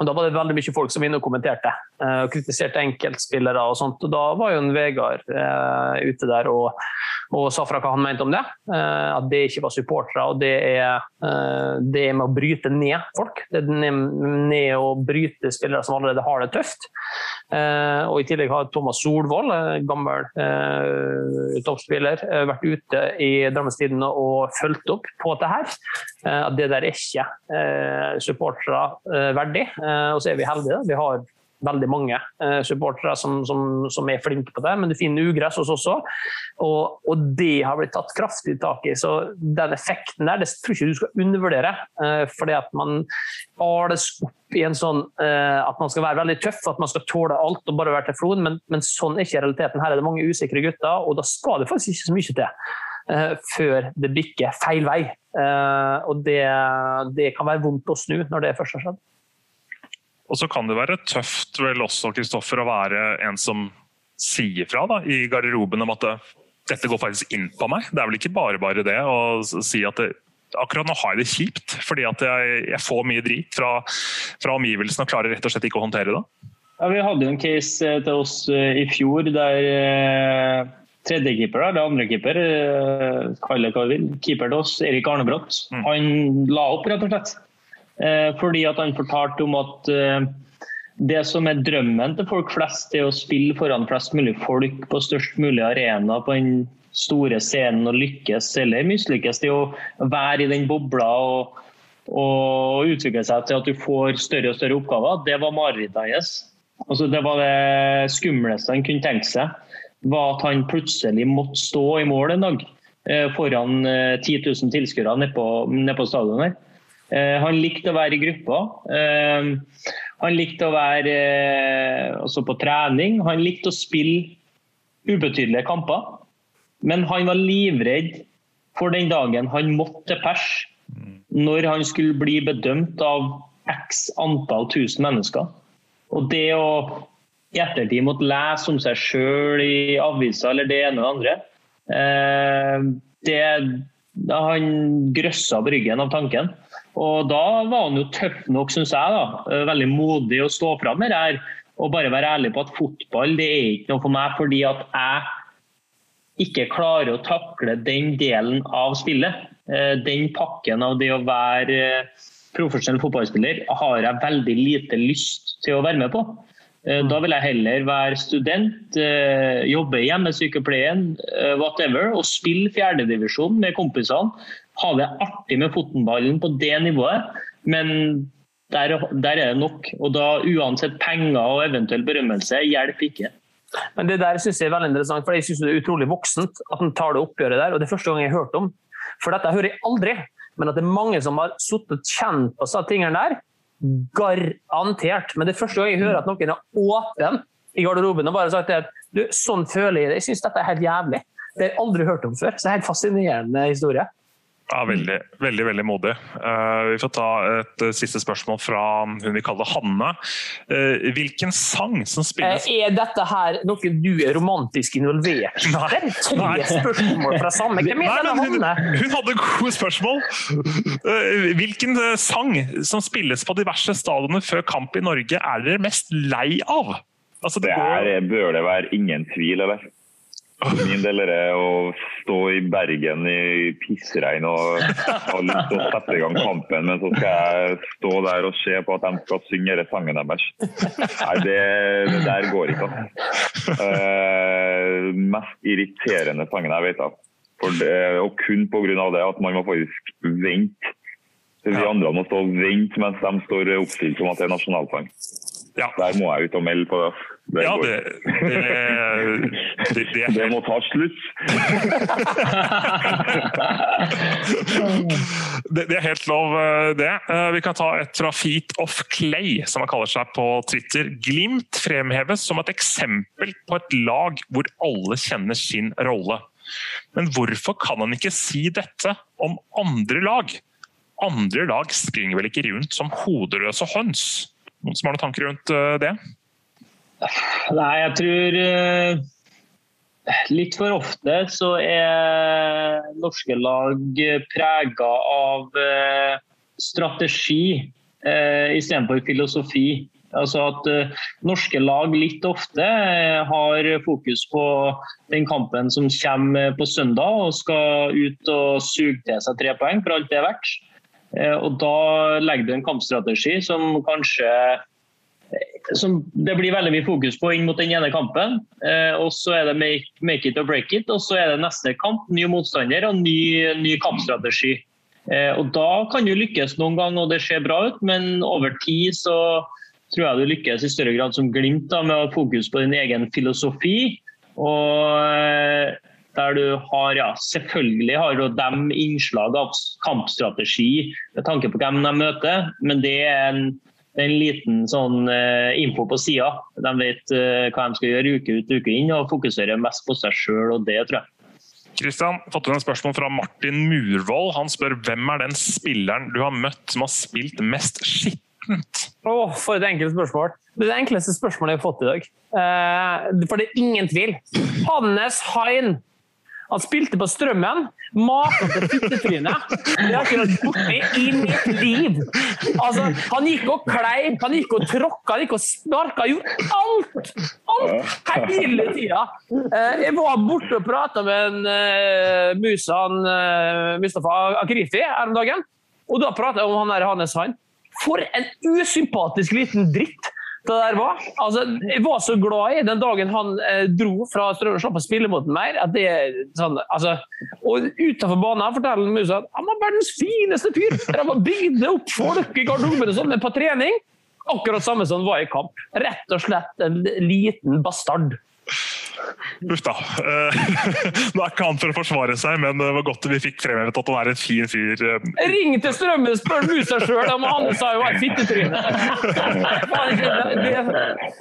Og da var det veldig mye folk som inne og kommenterte og kritiserte enkeltspillere og sånt. Og da var jo en Vegard eh, ute der og, og sa fra hva han mente om det. Eh, at det ikke var supportere, og det er, eh, det er med å bryte ned folk. Det er ned å bryte spillere som allerede har det tøft. Eh, og I tillegg har Thomas Solvold, gammel eh, toppspiller, vært ute I Drammenstiden og fulgt opp på dette her. Eh, at det der er ikke eh, supportere eh, verdig. Og så er vi heldige. Vi har veldig mange supportere som, som, som er flinke på det, men du finner ugress hos oss også. Og, og det har blitt tatt kraftig tak I. Så den effekten der, det tror jeg ikke du skal undervurdere. Fordi at man ales opp I en sånn, at man skal være veldig tøff, at man skal tåle alt og bare være til floden, men, men sånn er ikke realiteten. Her er det mange usikre gutter, og da skal det faktisk ikke så mye til. Før det bikker feil vei. Og det, det kan være vondt å snu når det først har skjedd. Og så kan det være tøft vel også, Kristoffer, å være en som sier fra da, I garderoben om at dette går faktisk inn på meg. Det er vel ikke bare bare det å si at det, akkurat nå har jeg det kjipt, fordi at jeg, jeg får mye drit fra, fra omgivelsen og klarer rett og slett ikke å håndtere det. Ja, vi hadde en case til oss I fjor der eh, tredje keeper, eller andre keeper, eh, kaller hva vi vil, keeper til oss, Erik Arnebrott, mm. han la opp rett og slett. Fordi at han fortalte om at det som er drømmen til folk flest er å spille foran flest mulig folk på størst mulig arena på den store scenen og lykkes eller mislykkes det å være I den bobla og, og utvikle seg til at du får større og større oppgaver. Det var marerittet hans. Altså det var det skumleste han kunne tenke seg, var at han plutselig måtte stå I mål en dag foran ti tusen tilskuere nede på stadion her. Han likte å være I gruppa, han likte å være også på trening, han likte å spille ubetydelige kamper, men han var livredd for den dagen han måtte pers, når han skulle bli bedømt av x antall tusen mennesker. Og det å I ettertid måtte lese om seg selv I aviser eller det ene og det andre, det, han grøssa på ryggen av tanken. Og da var han jo tøff nok, synes jeg da, veldig modig å stå frem med det her, og bare være ærlig på at fotball, det er ikke noe for meg, fordi at jeg ikke klarer å takle den delen av spillet. Den pakken av det å være profesjonell fotballspiller har jeg veldig lite lyst til å være med på. Da vil jeg heller være student, jobbe hjemme med sykepleien, whatever, og spille fjerdedivisjon med kompisene, ha det artig med fotballen på det nivået, men der, der er det nok. Og da uansett penger og eventuell berømmelse hjelper ikke. Men det der synes jeg er veldig interessant, for jeg synes det er utrolig voksent at man tar det oppgjøret der, og det er første gang jeg har hørt om. For dette hører jeg aldri, men at det er mange som har suttet og kjent på seg tingene der, garantert. Men det første gang jeg hører at noen er åpen I garderoben og bare sagt at du, sånn føler jeg det. Jeg synes dette er helt jævlig. Det har jeg aldri hørt om før, så det er helt fascinerende historie. Ja, veldig, veldig, veldig modig. Uh, vi får ta et uh, siste spørsmål fra hun vi kaller Hanne. Uh, hvilken sang som spilles... Uh, er dette her noe du er romantisk involvert? Nei. Det er tre spørsmål fra samme. Hvem er denne Hanne? Hun, hun hadde gode spørsmål. Uh, hvilken uh, sang som spilles på diverse stadioner før kamp I Norge er dere mest lei av? Altså, det går... det er, bør det være ingen tvil, eller? Min del er det å stå I Bergen I pissregn og ha lyst til å sette I gang kampen, men så skal jeg stå der og se på at de skal synge denne sangen deres. Nei, det, det der går ikke. Uh, mest irriterende sangen jeg vet av. For det, og kun på grunn av det at man må faktisk vente Vi ja. Andre må stå og vente mens de står oppstilt som at det er nasjonalsang. Ja. Der må jeg ut og melde på det. Det ja, det, det, det, det, er... det må ta slutt. det, det er helt lov det. Vi kan ta et fra Feet of Clay, som han kaller seg på Twitter. Glimt fremheves som et eksempel på et lag hvor alle kjenner sin rolle. Men hvorfor kan han ikke si dette om andre lag? Andre lag springer vel ikke rundt som hodeløse høns? Noen som har noen tanker rundt det? Nei, jeg tror litt for ofte så er norske lag preget av strategi i stedet for filosofi. Altså at norske lag litt ofte har fokus på den kampen som kommer på søndag og skal ut og suge til seg tre poeng for alt det er verdt. Og da legger du en kampstrategi som kanskje som det blir veldig mye fokus på inn mot den ene kampen, og så er det make, make it or break it, og så er det neste kamp, ny motstander og ny, ny kampstrategi. Og da kan du lykkes noen gang, og det ser bra ut, men over tid så tror jeg du lykkes i større grad som Glimt da, med å fokus på din egen filosofi, og der du har, ja, selvfølgelig har du dem innslag av kampstrategi med tanke på hvem de møter, men det er en, en liten sånn uh, info på siden. De vet uh, hva de skal gjøre uke ut, uke inn, og fokuserer mest på seg selv, og det tror jeg. Kristian, fått du en spørsmål fra Martin Murvold. Han spør, hvem er den spilleren du har møtt som har spilt mest skittent? Åh, oh, for et enkelt spørsmål. Det er det enkleste spørsmålet jeg har fått i dag. Uh, for det er ingen tvil. Hannes Hein. Han spilte på Strømmen, matet til fittetrynet. Det har ikke vært borte i mitt liv. Altså, han gikk og kleip, han gikk og tråkket, han gikk og sparket, han gjorde alt, alt, hele tiden. Jeg var borte og pratet med en musa, han, Mustafa Akrifi, her om dagen, og da pratet jeg om han der Hannes Hein. For en usympatisk liten dritt det der var. Altså, jeg var så glad i den dagen han eh, dro fra Strømmen og slapp å spille mot meg, at det er sånn, altså, og utenfor banen forteller Musa at han var verdens fineste fyr, han var bygde opp folk i garderoben og sånn, men på trening, akkurat samme som han var i kamp. Rett og slett en liten bastard. Uff da. Nå er ikke han for å forsvare seg, men det var godt vi fikk fremhevet at han er en fin fyr. Ring til Strømmen, spør Musa selv om han sa jo er fittetryne.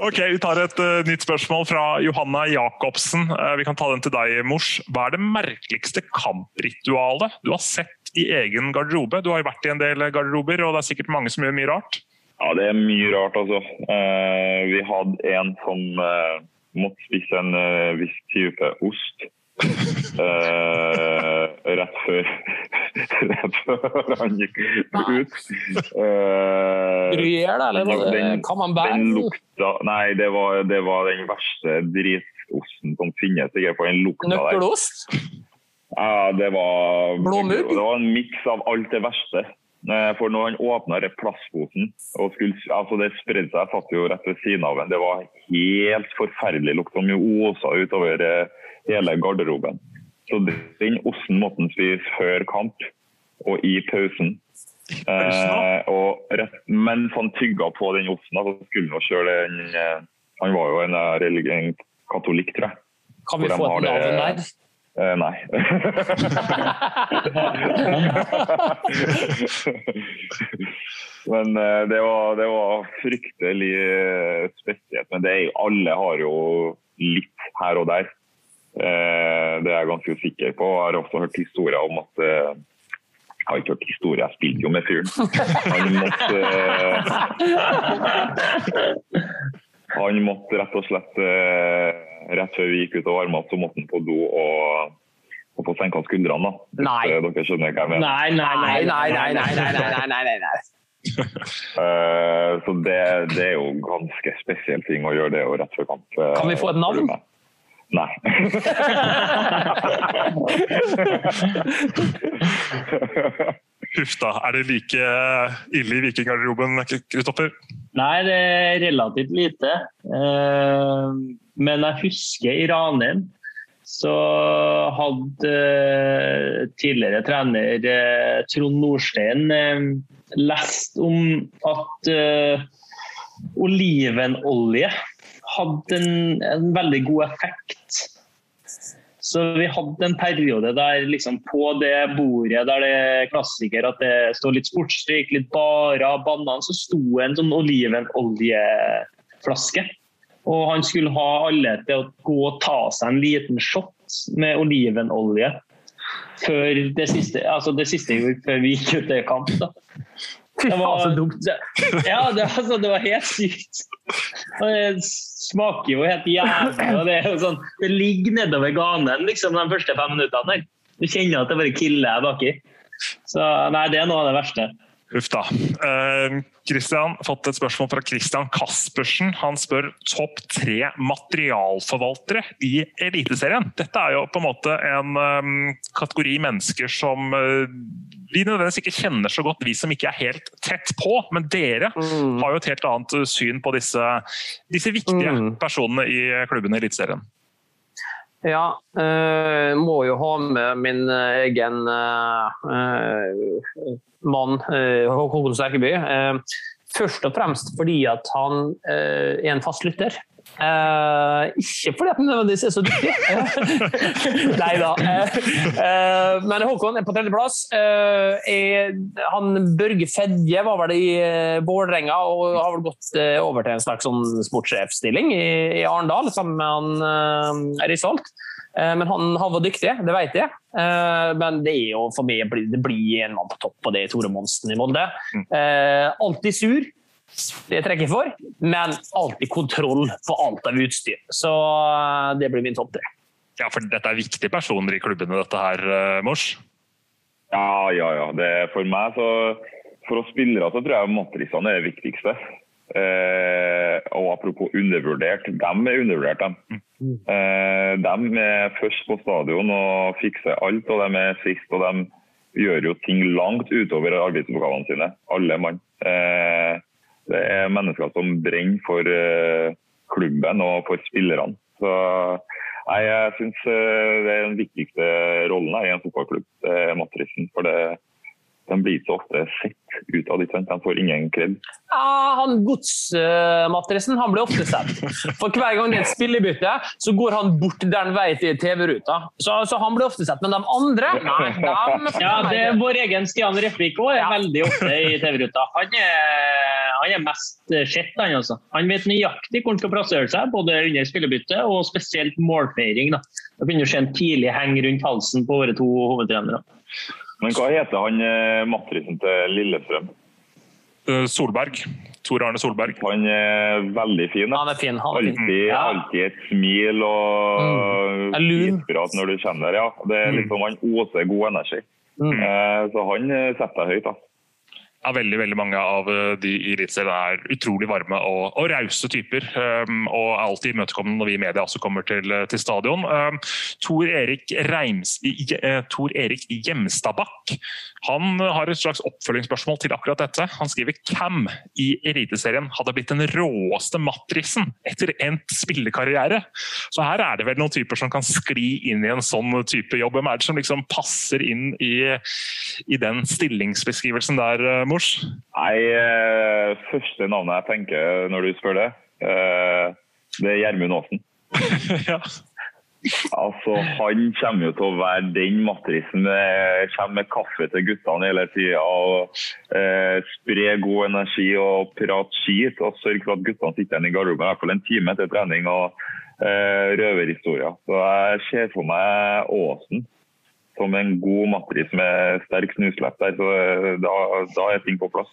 Ok, vi tar et uh, nytt spørsmål fra Johanna Jakobsen. Uh, vi kan ta den til deg, Mors. Hva er det merkeligste kampritualet du har sett i egen garderobe? Du har jo vært i en del garderober, og det er sikkert mange som gjør mye rart. Ja, det er mye rart, altså. Uh, vi hadde en som... Uh måtte spise en uh, viss type ost uh, rett før rett før han gikk ut. Uh, Gryer da, eller den, den, kan man bære? Den lukta, nei, det var, det var den verste dritosten som finnes, sikkert på den lukta der. Nøkkelost? Ja, det var, det var en mix av alt det verste. For når han åpnet plastposen og skulle, altså det spredde seg, jeg satt jo rett ved siden av henne. Det var helt forferdelig lukt som jo osa utover hele garderoben. Så den osten måtte han spise før kamp og i pausen. Eh, og rett, mens han tygget på den osten, så skulle han jo kjøre den. Han var jo en, en katolikk, tror jeg. Kan vi få et navn der? Uh, nei. Men uh, det, var, det var fryktelig spesielt. Men det er, alle har jo litt her og der. Uh, det er jeg ganske sikker på. Jeg har også hørt historier om at uh, jeg har ikke hørt historier, jeg spilte jo med fyren. Han måtte... Uh, han måtte rett og slett... Uh, rett før vi gikk ut og varmet, så måtte han på do og, og få senket skuldrene. Da. Nei. Hvis, uh, dere skjønner hva jeg mener. Nei, nei, nei, nei, nei, nei, nei, nei, nei, nei, nei. uh, så det, det er jo ganske spesiell ting å gjøre det og rett før kamp. Uh, kan vi få et navn? Nei. Huff da, er det like ille i vikinggarderoben, Kristoffer? Nei, det er relativt lite. Uh, men jeg husker i Ranheim, så hadde tidligere trener Trond Nordstein lest om at olivenolje hadde en, en veldig god effekt. Så vi hadde en periode der liksom på det bordet der det er klassiker at det står litt sportstryk, litt bara, banan, så stod en sånn olivenoljeflaske. Og han skulle ha alle til å gå og ta seg en liten shot med olivenolje før det siste, altså det siste gjorde før vi gikk ut til kamp da. Det var så dumt. Ja, det alltså det var helt sykt. Det smakar ju helt jävligt och det är sån det ligger nedover ganen liksom de första fem minuterna. Du känner att det var kille baki. Så nej, det är nog det värsta. Uff da. Eh, Kristian fått et spørsmål fra Kristian Kaspersen. Han spør topp tre materialforvaltere i Eliteserien. Dette er jo på en måte en um, kategori mennesker som uh, vi nødvendigvis ikke kjenner så godt, vi som ikke er helt tett på, men dere mm. har jo et helt annet syn på disse, disse viktige mm. personene i klubben i Eliteserien. Ja, eh, må jo ha med min egen eh, man Håkon Sterkeby. Først og fremst fordi at han er en fast lytter. Ikke fordi at han nødvendigvis er så dyktig. Nei da. Men Håkon er på tredje plass. Han Børge Fedje var vel i Vålerenga og har vel gått over til en slags sånn sportssjefstilling i Arendal sammen med han Risholt. Men han, han var dyktig, det vet jeg. Men det er jo for meg, det blir en mann på topp på det, Tore Monsen i Molde. Altid sur, det trekker for, men alltid kontroll på alt av utstyr. Så det blir min topp tre. Ja, for dette er viktige personer i klubbene, dette her, Mors. Ja, ja, ja. Det, for meg, så, for å spillere, så tror jeg matrisene er det viktigste. Uh, og apropos undervurdert, de er undervurdert dem. Uh, de er først på stadion og fikser alt, og de er sist, og de gjør jo ting langt utover arbeidsoppgavene sine, alle mann. Uh, det er mennesker som brenner for uh, klubben og for spillerne. Så nei, jeg synes uh, det er den viktigste rollen her i en fotballklubb, det er matrisen, for det den blir så ofte sett ut av ditt sant, han får ingen kredd. Ja, han godsmatrisen, han blir ofte sett. For hver gang det er et spillebytte, så går han bort der han vei til T V-ruta. Så, så han blir ofte sett, men de andre, nei, de... Ja, det er vår egen Stian Refvik også, er veldig ofte i T V-ruta. Han er, han er mest sett, han altså. Han vet nøyaktig hvor han skal plassere seg, både under spillebytte og spesielt målfeiring. Da, da begynner å en tidlig heng rundt halsen på våre to hovedtrenere. Men hva heter han matrisen til Lillestrøm? Solberg. Tor Arne Solberg. Han er veldig fin. Han er fin. Han er fin. Altid, ja. Alltid et smil og mm. inspirat når du kjenner. Ja, det er liksom han åser god energi. Mm. Så han setter høyt da. Ja, veldig, veldig mange av de i Eliteserien er utrolig varme og, og rause typer, um, og alltid imøtekommende når vi i media også kommer til, til stadion. Um, Tor Erik Reims, uh, Tor Erik Hjemstadbakk, han har et slags oppfølgingsspørsmål til akkurat dette. Han skriver, hvem i Eliteserien hadde blitt den råeste matrisen etter endt spillekarriere? Så her er det vel noen typer som kan skli inn i en sånn type jobb. Hvem er det som liksom passer inn i, i den stillingsbeskrivelsen der, uh, Nei, første navnet jeg tenker når du spør det, det er Gjermund Aasen. Ja. Altså, han kommer jo til å være den matrisen, kommer med kaffe til guttene hele tiden, og eh, spre god energi og prate skit, og sørge for at guttene sitter igjen i garderoben, i hvert fall en time til trening, og eh, røverhistorier. Så jeg ser for meg Aasen som en god matris med sterk snuslepp der, så da, da er ting på plass.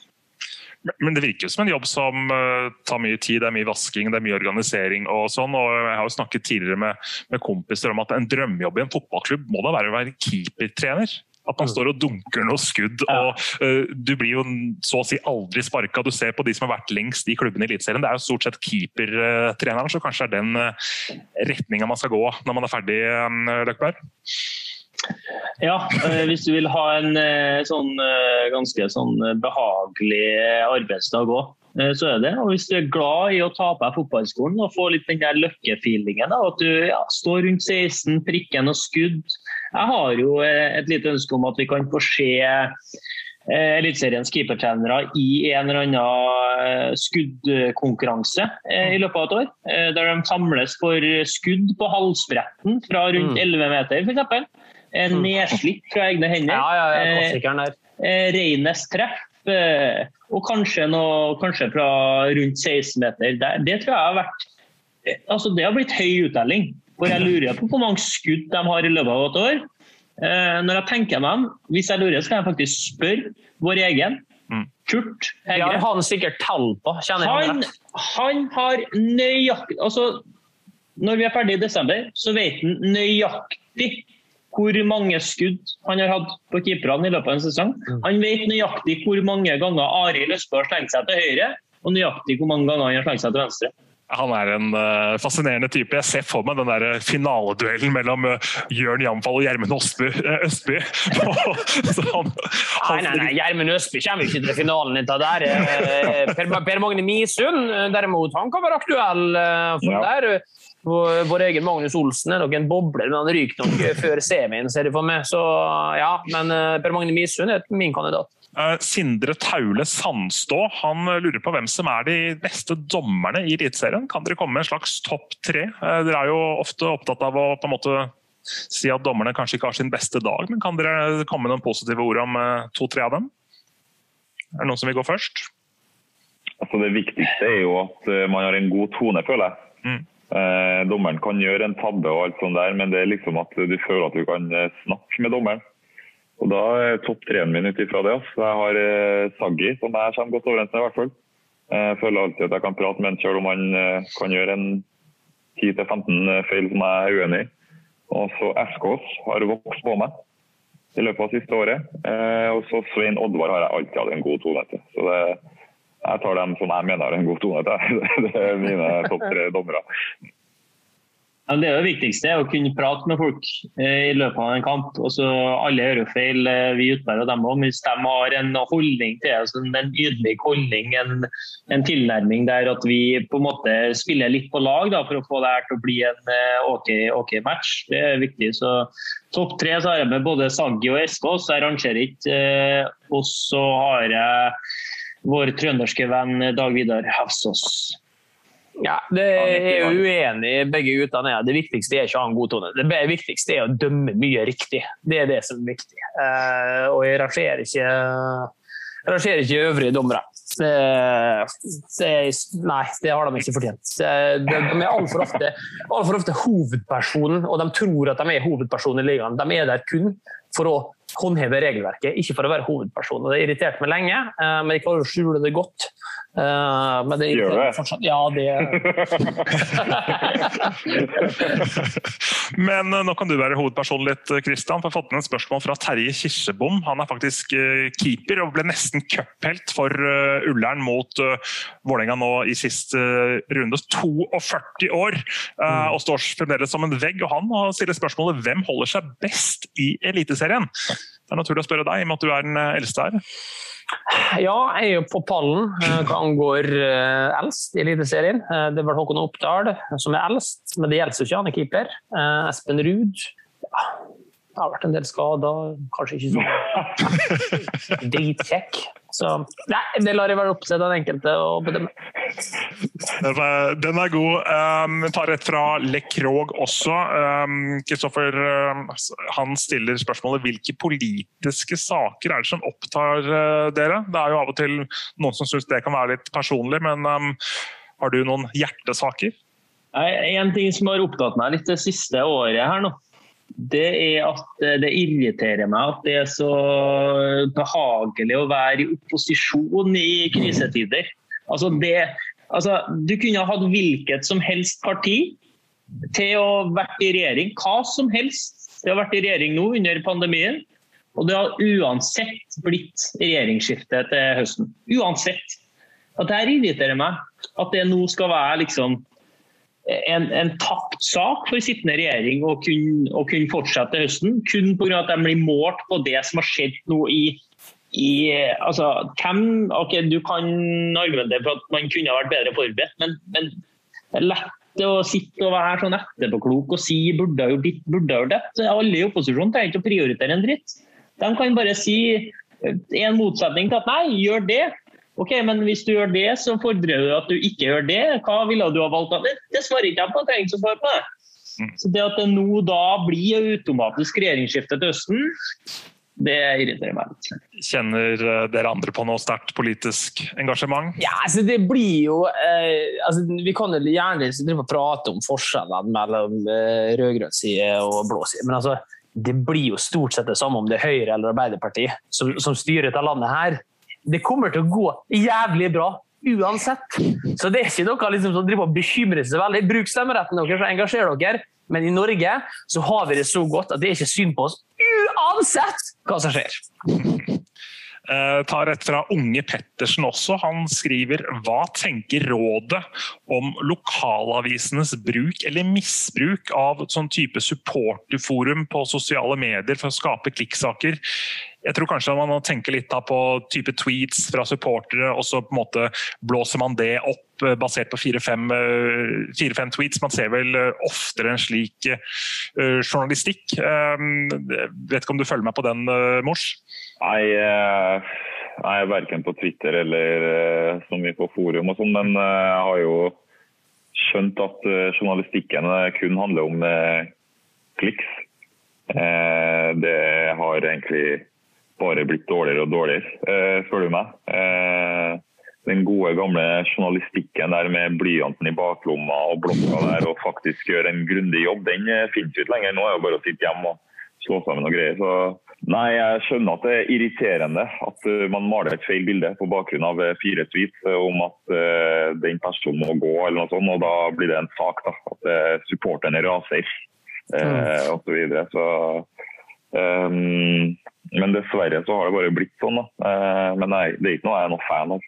Men det virker som en jobb som uh, tar mye tid, det er mye vasking, det er mye organisering og sånn, og jeg har jo snakket tidligere med, med kompiser om at en drømmejobb i en fotballklubb må da være å være keepertrener. At man står og dunker noe skudd, og uh, du blir jo så å si aldri sparket. Du ser på de som har vært lengst i klubben i Eliteserien, det er jo stort sett keepertreneren, så kanskje er den uh, retningen man skal gå når man er ferdig, uh, Løkberg? Ja, hvis du vil ha en sånn ganske sånn behagelig arbeidsdag også, så er det. Og hvis du er glad I å ta på deg fotballskolen og få litt den der løkkefeelingen, da, at du ja, står rundt seksten, prikken og skudd. Jeg har jo et lite ønske om at vi kan få se eh, elitseriens keepertrenere I en eller annen skuddkonkurranse eh, I løpet av et år, eh, der de samles for skudd på halsbretten fra rundt elleve meter, for eksempel. Eh, nedslitt fra egne hender. Ja, ja, klassikeren der. Eh, Reines treff. Og kanskje, noe, kanskje fra rundt seksten meter der. Det tror jeg har vært altså det har blitt høy uttelling for jeg lurer på hvor mange skudd de har I løpet av et år eh, når jeg tenker meg hvis jeg lurer så kan jeg faktisk spørre vår egen Kurt Hegre ja, han har sikkert tall på han, han har nøyaktig altså når vi er ferdig I desember så vet han nøyaktig hvor mange skudd han har hatt på keeperne I løpet av en sesong. Han vet nøyaktig hvor mange ganger Arild Østberg har slengt seg til høyre, og nøyaktig hvor mange ganger han har slengt seg til venstre. Han er en uh, fascinerende type. Jeg ser for meg den der finaleduellen mellom uh, Jørn Jamfall og Gjermund Østby. Østby. han, nei, nei, nei, Gjermund Østby kommer ikke til finalen etter der. Per, per Magne Misund, derimot, han kan være aktuell uh, for ja. Der. Vår egen Magnus Olsen er nok en bobler, men han ryker nok før semien, ser jeg for meg. Så ja, men uh, Per Magne Misund er min kandidat. Sindre Taule Sandstå, han lurer på hvem som er de beste dommerne I eliteserien. Kan dere komme med en slags topp tre? Dere er jo ofte opptatt av å på en måte si at dommerne kanskje ikke har sin beste dag, men kan dere komme med noen positive ord om to-tre av dem? Er det noen som vil gå først? Altså det viktigste er jo at man har en god tone, føler jeg. Mm. Eh, dommeren kan gjøre en tabbe og alt sånt der, men det er liksom at du føler at du kan snakke med dommeren. Og da er topp treen min utifra det. Altså. Jeg har eh, Saggi, som jeg kommer godt overens med I hvert fall. Jeg føler alltid at jeg kan prate med en selv om han eh, kan gjøre en ti til femten feil som jeg er uenig I. Og så Eskås har vokst på meg I løpet av siste året. Eh, og så Svein Oddvar har jeg alltid hatt en god tone til. Så det, jeg tar dem som jeg mener har en god tone til. Det er mine topp tre dommere. Det er jo det viktigste, å kunne prate med folk I løpet av en kamp. Og så alle gjør jo feil, vi utbærer dem også. Hvis de har en holdning til det, en ydmyk holdning, en, en tilnærming der at vi på en måte spiller litt på lag da, for å få det her til å bli en ok, ok match. Det er viktig. Så topp tre så har jeg med både Saggi og Eskås, jeg rangerer ikke. Og så har jeg vår trønderske venn Dag Vidar Hafsås. Ja, det er jo uenig begge utene. Det viktigste er ikke å ha en god tone. Det viktigste er å dømme mye riktig. Det er det som er viktig. Eh, og jeg rangerer ikke, rangerer ikke øvrige dommere. Eh, det, nei, det har de ikke fortjent. De er altfor ofte, altfor ofte hovedpersonen, og de tror at de er hovedpersonen I ligaen. De er der kun for å håndheve regelverket, ikke for å være hovedpersonen. Det har irritert meg lenge, eh, men jeg klarer å skjule det godt. Uh, men det er ikke fortsatt ja, det men uh, nå kan du være hovedpersonen litt Kristian, for jeg har fått en spørsmål fra Terje Kirsebom, han er faktisk uh, keeper og ble nesten cuphelt for uh, Ullern mot uh, Vålerenga nå I siste uh, runde førtito år uh, mm. og står fremdeles som en vegg, og han stiller spørsmålet hvem holder seg best I eliteserien? Det er naturlig å spørre deg, I og med at du er den eldste her. Ja, jeg er jo på pallen hva angår eldst I eliteserien. Det var Håkon Oppdal som er eldst, men det gjelder jo ikke, han er keeper. Espen Ruud, ja, det har vært en del skader, kanskje ikke så dritkjekk. Så nei, det lar jeg være opp til den enkelte å bedømme. Den er god. Um, tar rett fra Le Krog også. Kristoffer, um, um, han stiller spørsmålet hvilke politiske saker er det som opptar uh, dere? Det er jo av og til noen som synes det kan være litt personlig, men um, har du noen hjertesaker? En ting som har opptatt meg litt det siste året her nå, det er at det irriterer meg at det er så behagelig å være I opposisjon I krisetider. Altså det, altså du kunne hatt hvilket som helst parti til å vært I regjering, hva som helst. Det har vært I regjering nå under pandemien, og det har uansett blitt regjeringsskifte til høsten. Uansett. At det irriterer meg at det nå skal være liksom en, en tapt sak for sittende regjering å kunne, å kunne fortsette høsten, kun på grunn av at de blir målt på det som har skjedd nå I I, altså, hvem, ok, du kan argumentere for at man kunne ha vært bedre forberedt, men, men det er lett å sitte og være sånn etterpåklok og si burde ha gjort ditt, burde ha gjort det. Alle i opposisjonen trenger ikke å prioritere en dritt. De kan bare si en motsetning til at nei, gjør det. Ok, men hvis du gjør det, så fordrer du at du ikke gjør det. Hva ville du ha valgt av det? Det svarer ikke jeg på, jeg trenger ikke å svare på det. Så det at det nå da blir automatisk regjeringsskiftet til høsten, det irriterer meg litt. Kjenner dere andre på noe sterkt politisk engasjement? Ja, altså det blir jo... Eh, altså vi kan jo gjerne drive og prate om forskjellene mellom eh, rød-grønn side og blå side, men altså, det blir jo stort sett det samme om det er Høyre eller Arbeiderpartiet som, som styrer dette landet her. Det kommer til å gå jævlig bra, uansett. Så det er ikke noe liksom, som driver og bekymrer seg veldig. Bruk stemmeretten dere, så engasjerer dere. Men i Norge så har vi det så godt at det er ikke synd på oss uansett hva som skjer. Eh, tar et fra Unge Pettersen også. Han skriver, hva tenker rådet om lokalavisenes bruk eller misbruk av sånn type supporterforum på sosiale medier for å skape klikksaker? Jeg tror kanskje man tenker litt på type tweets fra supportere, og så på en måte blåser man det opp basert på fire-fem tweets. Man ser vel oftere en slik journalistikk. Vet ikke om du følger meg på den, Mors? Nei, jeg er hverken på Twitter eller så mye på forum og sånn, men jeg har jo skjønt at journalistikken kun handler om kliks. Det har egentlig bare blitt dårligere og dårligere, føler du meg? Den gode gamle journalistikken der med blyanten i baklomma og blokka der og faktisk gjøre en grundig jobb, den finnes ut lenger. Nå er det bare å sitte hjemme og slå sammen og greier. Så nei, jeg skjønner at det er irriterende at man maler et feil bilde på bakgrunn av fire tweets om at den personen må gå eller noe sånt, og da blir det en sak da, at supporterne raser og så videre. Så... Um, men dessverre så har det bare blitt sånn da. Uh, men nei, det er ikke noe jeg er noe fan av.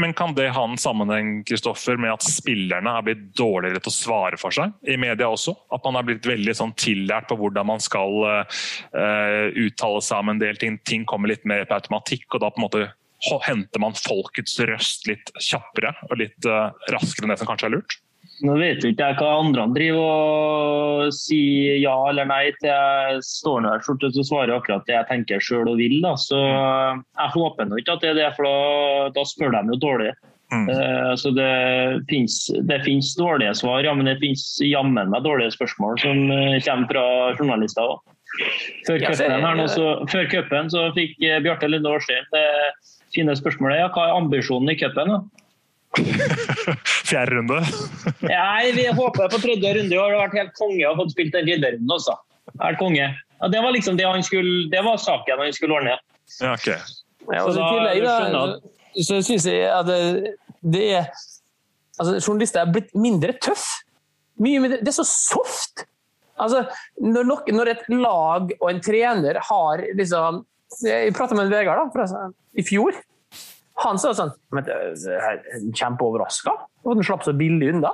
Men kan det ha en sammenheng, Kristoffer, med at spillerne har blitt dårligere til å svare for seg i media også? At man har blitt veldig sånn tillært på hvordan man skal uh, uttale seg om en del ting. Ting kommer litt mer på automatikk, og da på en måte henter man folkets røst litt kjappere og litt uh, raskere enn det som kanskje er lurt. Nå vet jeg ikke hva andre driver og sier ja eller nei til. Jeg står nå her stort og svarer akkurat det jeg tenker selv og vil. Da. Så jeg håper nå ikke at det er det, for da, da spør de jo dårlig. Mm. Uh, så det finnes, det finnes dårlige svar, ja, men det finnes jammen med dårlige spørsmål som kommer fra journalister også. Før Køppen, her nå, så, før Køppen så fikk Bjarte Lunde Årstein det fine spørsmålet. Ja, hva er ambisjonen i Køppen da? Fjerde runde. Nei, vi håper på tredje runde. Det har vært helt konge og fått spilt den ridderrunden også. Helt konge. Ja, det var liksom det han skulle, det var saken han skulle ordne. Ja, ok. Ja, så, så, da, tillegg, da, så synes jeg at det, det er altså, journalister er blitt mindre tøff. Mye mindre, det er så soft. Altså, når, nok, når et lag og en trener har liksom, jeg pratet med en Vegard da, fra, i fjor. Han sa sånn, kjempeoverrasket, og den slapp så billig unna.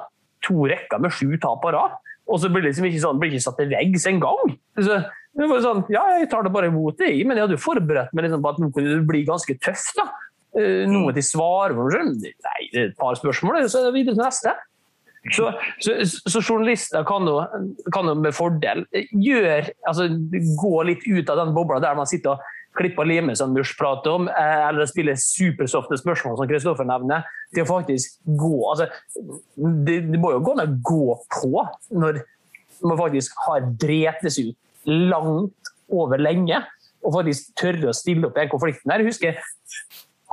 To rekker med sju tap på rad, og så blir det liksom ikke sånn, blir ikke satt til veggs en gang. Så det var sånn, ja, jeg tar det bare imot det, men jeg hadde jo forberedt meg liksom på at nå kunne det bli ganske tøft da. Noe til svar, nei, et par spørsmål, så er det videre til neste. Så, så, så journalister kan jo, kan jo med fordel gjøre, altså gå litt ut av den bobla der man sitter og klippe og lime som Murs prater om, eller spille supersofte spørsmål som Kristoffer nevner, til å faktisk gå. Altså, det, det må jo gå med å gå på når man faktisk har dretes ut langt over lenge, og faktisk tørre å stille opp i en konflikten her. Jeg husker,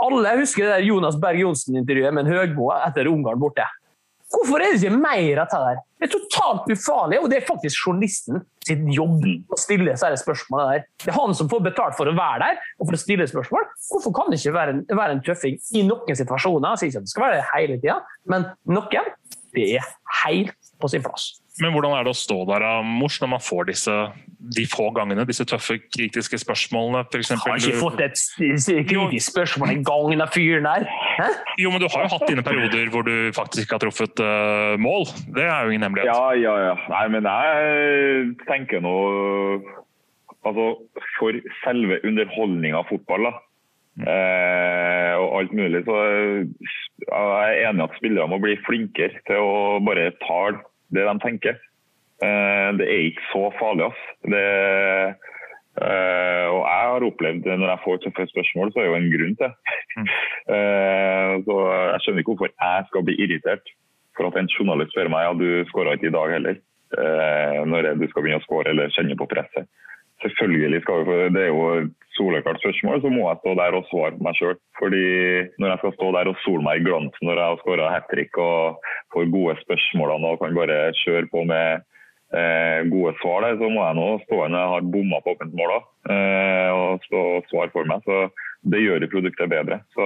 alle husker det der Jonas Berg-Jonsen-intervjuet med en Høgmo etter Ungarn borte. Hvorfor er det ikke mer av det der? Det er totalt ufarlig, og det er faktisk journalisten sitt jobb å stille seg spørsmålene der. Det er han som får betalt for å være der, og for å stille spørsmål. Hvorfor kan det ikke være en, være en tøffing i noen situasjoner? Jeg sier ikke at det skal være det hele tiden, men noen, det er helt på sin plass. Men hvordan er det å stå der, Mors, når man får disse, de få gangene, disse tøffe, kritiske spørsmålene? For eksempel, har ikke fått et kritisk spørsmål en gang av fyren der. Hæ? Jo, men du har jo hatt dine perioder hvor du faktisk ikke har truffet uh, mål. Det er jo ingen hemmelighet. Ja, ja, ja. Nei, men jeg tenker nå... Altså, for selve underholdningen av fotball, da, eh, og alt mulig. Så jeg er enig at spillere må bli flinkere til å bare ta det de tenker. Eh, det er ikke så farlig, ass. Det, eh, og jeg har opplevd når jeg får tøffe spørsmål, så er det jo en grunn til det. eh, så jeg skjønner ikke hvorfor jeg skal bli irritert for at en journalist spør meg, ja, du skårer ikke i dag heller. Eh, når du skal begynne å skåre eller kjenne på presset. Selvfølgelig skal vi, for det er jo soleklart spørsmål, så må jeg stå der og svare på meg selv. Fordi når jeg skal stå der og sole meg i glansen når jeg har skåret hat-trick og får gode spørsmålene og kan bare kjøre på med eh, gode svar der, så må jeg nå stå når jeg har bommet på åpent mål da, eh, og stå og svare for meg. Så det gjør de produktet bedre. Så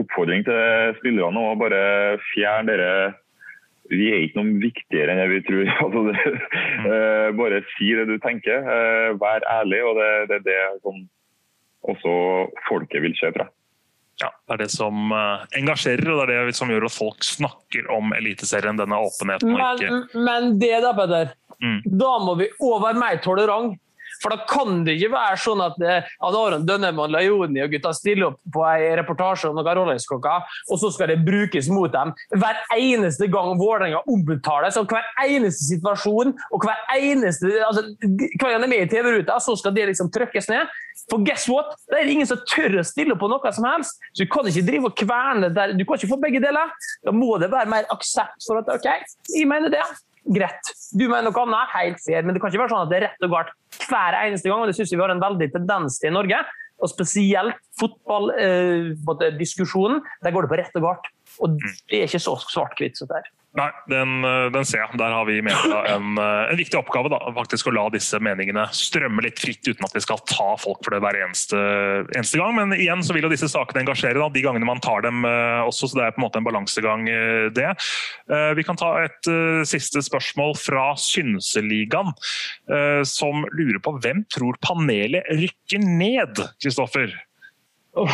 oppfordring til spillerne var bare fjern dere. Vi er ikke noe viktigere enn vi tror. Altså, det, uh, bare si det du tenker. Uh, vær ærlig, og det, det er det som også folket vil se, tror jeg. Ja, det er det som uh, engasjerer, og det er det som gjør at folk snakker om eliteserien, denne åpenheten. Men, ikke... men det da, Peder, mm. da må vi over mer tolerant. For da kan det ikke være sånn at Aron Dønnemann, Lajoni og gutta stiller opp på en reportasje om noen rollingsklokka, og så skal det brukes mot dem. Hver eneste gang Vålerenga ombetales, og hver eneste situasjon, og hver eneste, altså, hver gang de er med i T V-ruta, så skal det liksom trøkkes ned. For guess what? Det er ingen som tør å stille opp på noe som helst. Så du kan ikke drive og kverne der. Du kan ikke få begge deler. Da må det være mer aksept for at, ok, jeg mener det. Greit. Du mener noe annet, helt fair, men det kan ikke være sånn at det er rett og galt hver eneste gang, og det synes vi har en veldig tendens til i Norge, og spesielt fotballdiskusjonen, eh, der går det på rett og galt, og det er ikke så svart-kvitt sånn der. Nei, den, den ser jeg. Der har vi med en, en viktig oppgave da, faktisk å la disse meningene strømme litt fritt uten at vi skal ta folk for det hver eneste, eneste gang. Men igjen så vil jo disse sakene engasjere da, de gangene man tar dem også, så det er på en måte en balansegang det. Vi kan ta et siste spørsmål fra Synseligaen, som lurer på hvem tror panelet rykker ned, Kristoffer? Oh,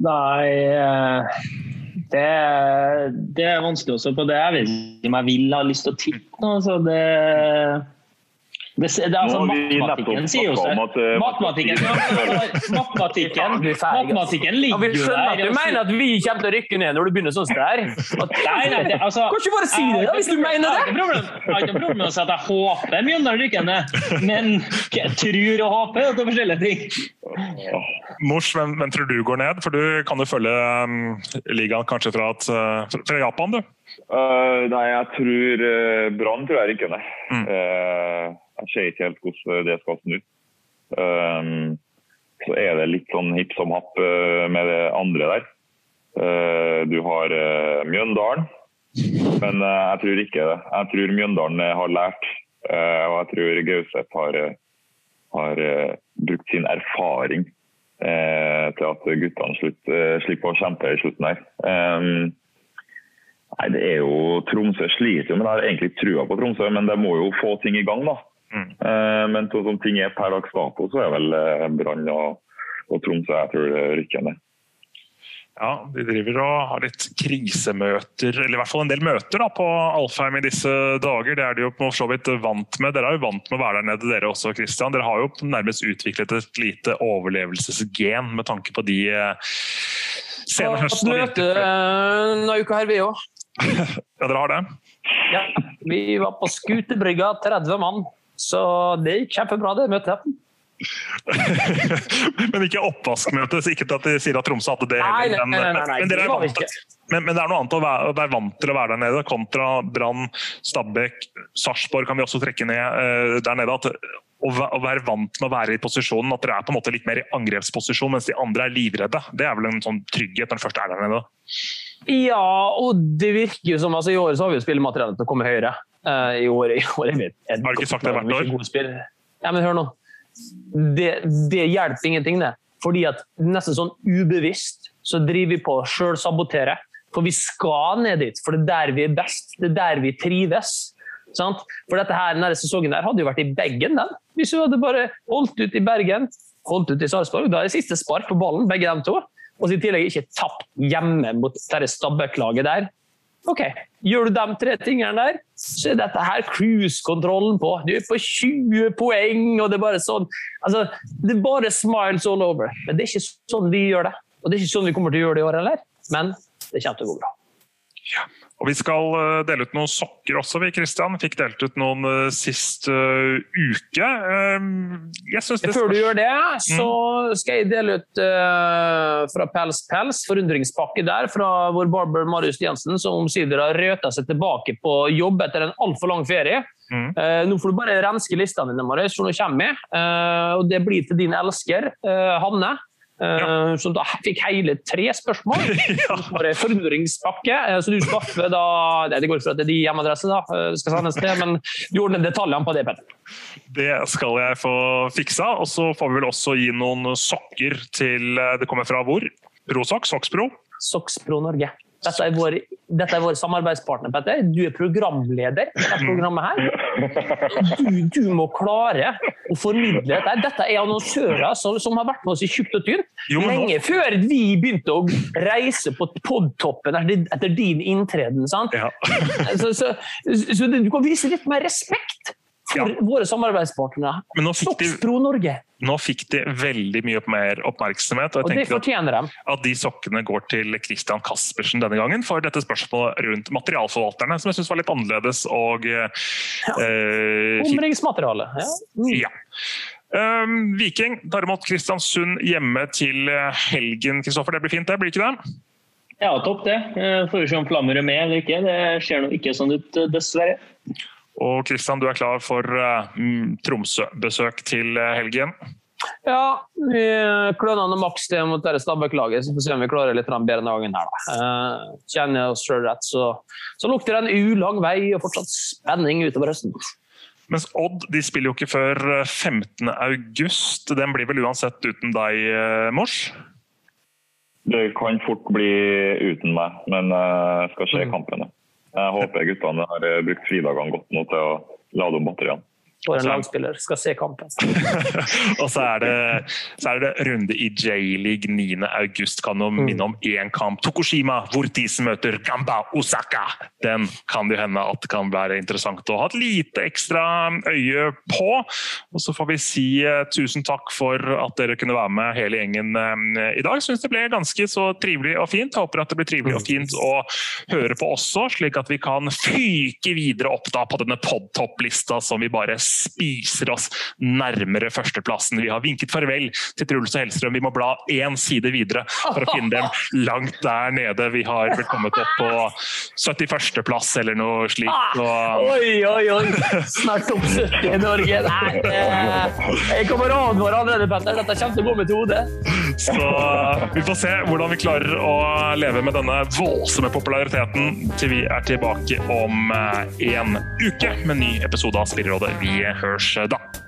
nei... Det, det er vanskelig også på det. Jeg vet ikke om jeg vil ha lyst til å tippe nå, så det... Det, det, det altså, matematikken sier jo seg. Matematikken, matematikken, matematikken ligger jo der. Jeg vil skjønne at du mener at vi kommer til å rykke ned når du begynner sånn der. Altså, kan ikke bare si det da, hvis du mener det? Jeg har ikke problem med å si at jeg håper Mjøndalen rykker ned, men jeg tror og håper at det er forskjellige ting. Mors, hvem, hvem tror du går ned? For du kan jo følge um, ligaen kanskje fra, at, fra Japan, du? Uh, nei, jeg tror uh, Brann tror jeg ikke, nei. Mm. Uh, jeg ser ikke helt hvordan det skal snu. Um, så er det litt sånn hipp som happ uh, med det andre der. Uh, du har uh, Mjøndalen, men uh, jeg tror ikke det. Jeg tror Mjøndalen har lært, uh, og jeg tror Gausset har, har uh, brukt sin erfaring uh, til at guttene slutt, uh, slipper å kjempe i slutten her. Um, Nei, det er jo Tromsø sliter jo, men jeg har egentlig trua på Tromsø, men det må jo få ting i gang da. Mm. Eh, men så som ting er per dags dato, så er vel eh, Brann og, og Tromsø, jeg tror det rykker ned. Ja, de driver og har litt krisemøter, eller i hvert fall en del møter da, på Alfheim i disse dager. Det er de jo på så vidt vant med. Dere er jo vant med å være der nede, dere også, Kristian. Dere har jo nærmest utviklet et lite overlevelsesgen med tanke på de eh, senere høsten. Vi har hatt møte denne uka her vi også. Ja, dere har det. Ja, vi var på skutebrygga, tretti mann, så det gikk kjempebra det møtet. Men ikke oppvaskmøte, så ikke at de sier at Tromsø hadde det heller. Nei, nei, nei, nei, nei, men, det var vi ikke. Men, men det er noe annet å være, å være vant til å være der nede, kontra Brann, Stabæk, Sarpsborg kan vi også trekke ned der nede, at å være vant med å være i posisjonen, at dere er på en måte litt mer i angrepsposisjon, mens de andre er livredde. Det er vel en sånn trygghet når den første er der nede. Ja, og det virker jo som, altså i år så har vi jo spillematerialet til å komme høyere. Uh, I år, i år, jeg vet. Har du ikke sagt det hvert år? Ja, men hør nå. Det, det hjelper ingenting det. Fordi at nesten sånn ubevisst, så driver vi på å selv sabotere. For vi skal ned dit, for det er der vi er best. Det er der vi trives. Sant? For dette her, denne sesongen der hadde jo vært i Beggen den. Hvis vi hadde bare holdt ut i Bergen, holdt ut i Sarpsborg, da er det siste spark på ballen, begge de to. Og så i tillegg ikke tapt hjemme mot dette Stabæk-laget der. okej, okay. Gör du de tre tingarna där så är detta här cruise-kontrollen på. Du är på tjugo poäng och det är bara sån, alltså det är bara smiles all over. Men det är inte sån vi gör det. Och det är inte sån vi kommer att göra det I år heller. Men det kommer att gå bra. Ja. Och vi ska dela ut några socker också vi Christian fick delt ut någon sist uh, uke. Um, jag syns det för du gör det så ska jag dela ut uh, från Pels Pels förundringspakke där från vår barber Marius Jensen som omsider har rötat sig tillbaka på jobb efter en alltför lång ferie. Mm. Uh, nu får du bara renska listan innan Marius för nu kommer uh, och det blir till din älskar uh, Hanne. Ja. Så da fikk hele tre spørsmål ja. Bare forundringspakke så du skaffer da det går for at det er de hjemmeadresse da skal sende sted, men du ordner detaljene på det Petter det skal jeg få fiksa og så får vi vel også gi noen sokker til det kommer fra hvor? ProSox, Soxpro? Soxpro Norge dette er vår, dette er vår samarbeidspartner Petter, du er programleder I dette programmet her du, du må klare å formidle dette, dette er annonsører som, som har vært med oss I kjøpt og tynt lenge før vi begynte å reise på podtoppen etter din inntreden sant? Ja. så, så, så, så du kan vise litt mer respekt for ja. Våre samarbeidspartner Soxpro Norge Nå fikk de veldig mye mer oppmerksomhet, og jeg og tenker at, at de sokkene går til Kristian Kaspersen denne gangen, for dette spørsmålet rundt materialforvalterne, som jeg synes var litt annerledes, og... Ja. Eh, Omringsmateriale, ja. Mm. Ja. Um, Viking tar imot Kristiansund hjemme til helgen, Kristoffer, det blir fint det, blir ikke det? Ja, topp det. Får vi se om flammer er med eller ikke, det ser nok ikke sånn ut dessverre. Og Kristian, du er klar for Tromsø-besøk til helgen? Ja, klønene maks det mot deres stabbeklaget, så får vi se om vi klarer litt bedre denne gangen her. Da. Kjenner jeg oss selv rett, så, så lukter det en ulang vei og fortsatt spenning utover høsten. Mens Odd, de spiller jo ikke før femtende august. Den blir vel uansett uten deg, Mors? Det kan fort bli uten meg, men jeg skal se kampene. Jeg håper guttene har brukt fridagene godt nå til å lade om batteriene. For en langspiller skal se kampen. og så er, det, så er det runde I J-League niende august. Kan de minne om en kamp. Tokushima Vortis møter Gamba Osaka. Den kan det hende at det kan være interessant å ha et lite ekstra øye på. Og så får vi si tusen takk for at dere kunne være med hele gjengen I dag. Jeg synes det ble ganske så trivelig og fint. Jeg håper at det blir trivelig og fint å høre på også, slik at vi kan fyke videre opp da på denne podtopplista som vi bare spiser oss nærmere førsteplassen. Vi har vinket farvel til Truls og Hellstrøm. Vi må bla en side videre for å finne dem langt der nede. Vi har vel kommet opp på syttiførsteplass eller noe slikt. Og... Oi, oi, oi! Snart opp sytti I Norge. Nei, jeg kommer å advare allerede, Petter. Dette kommer til å gå med til hodet. Så vi får se hvordan vi klarer å leve med denne voldsomme populariteten til vi er tilbake om en uke med en ny episode av Spillerrådet. Vi høres da.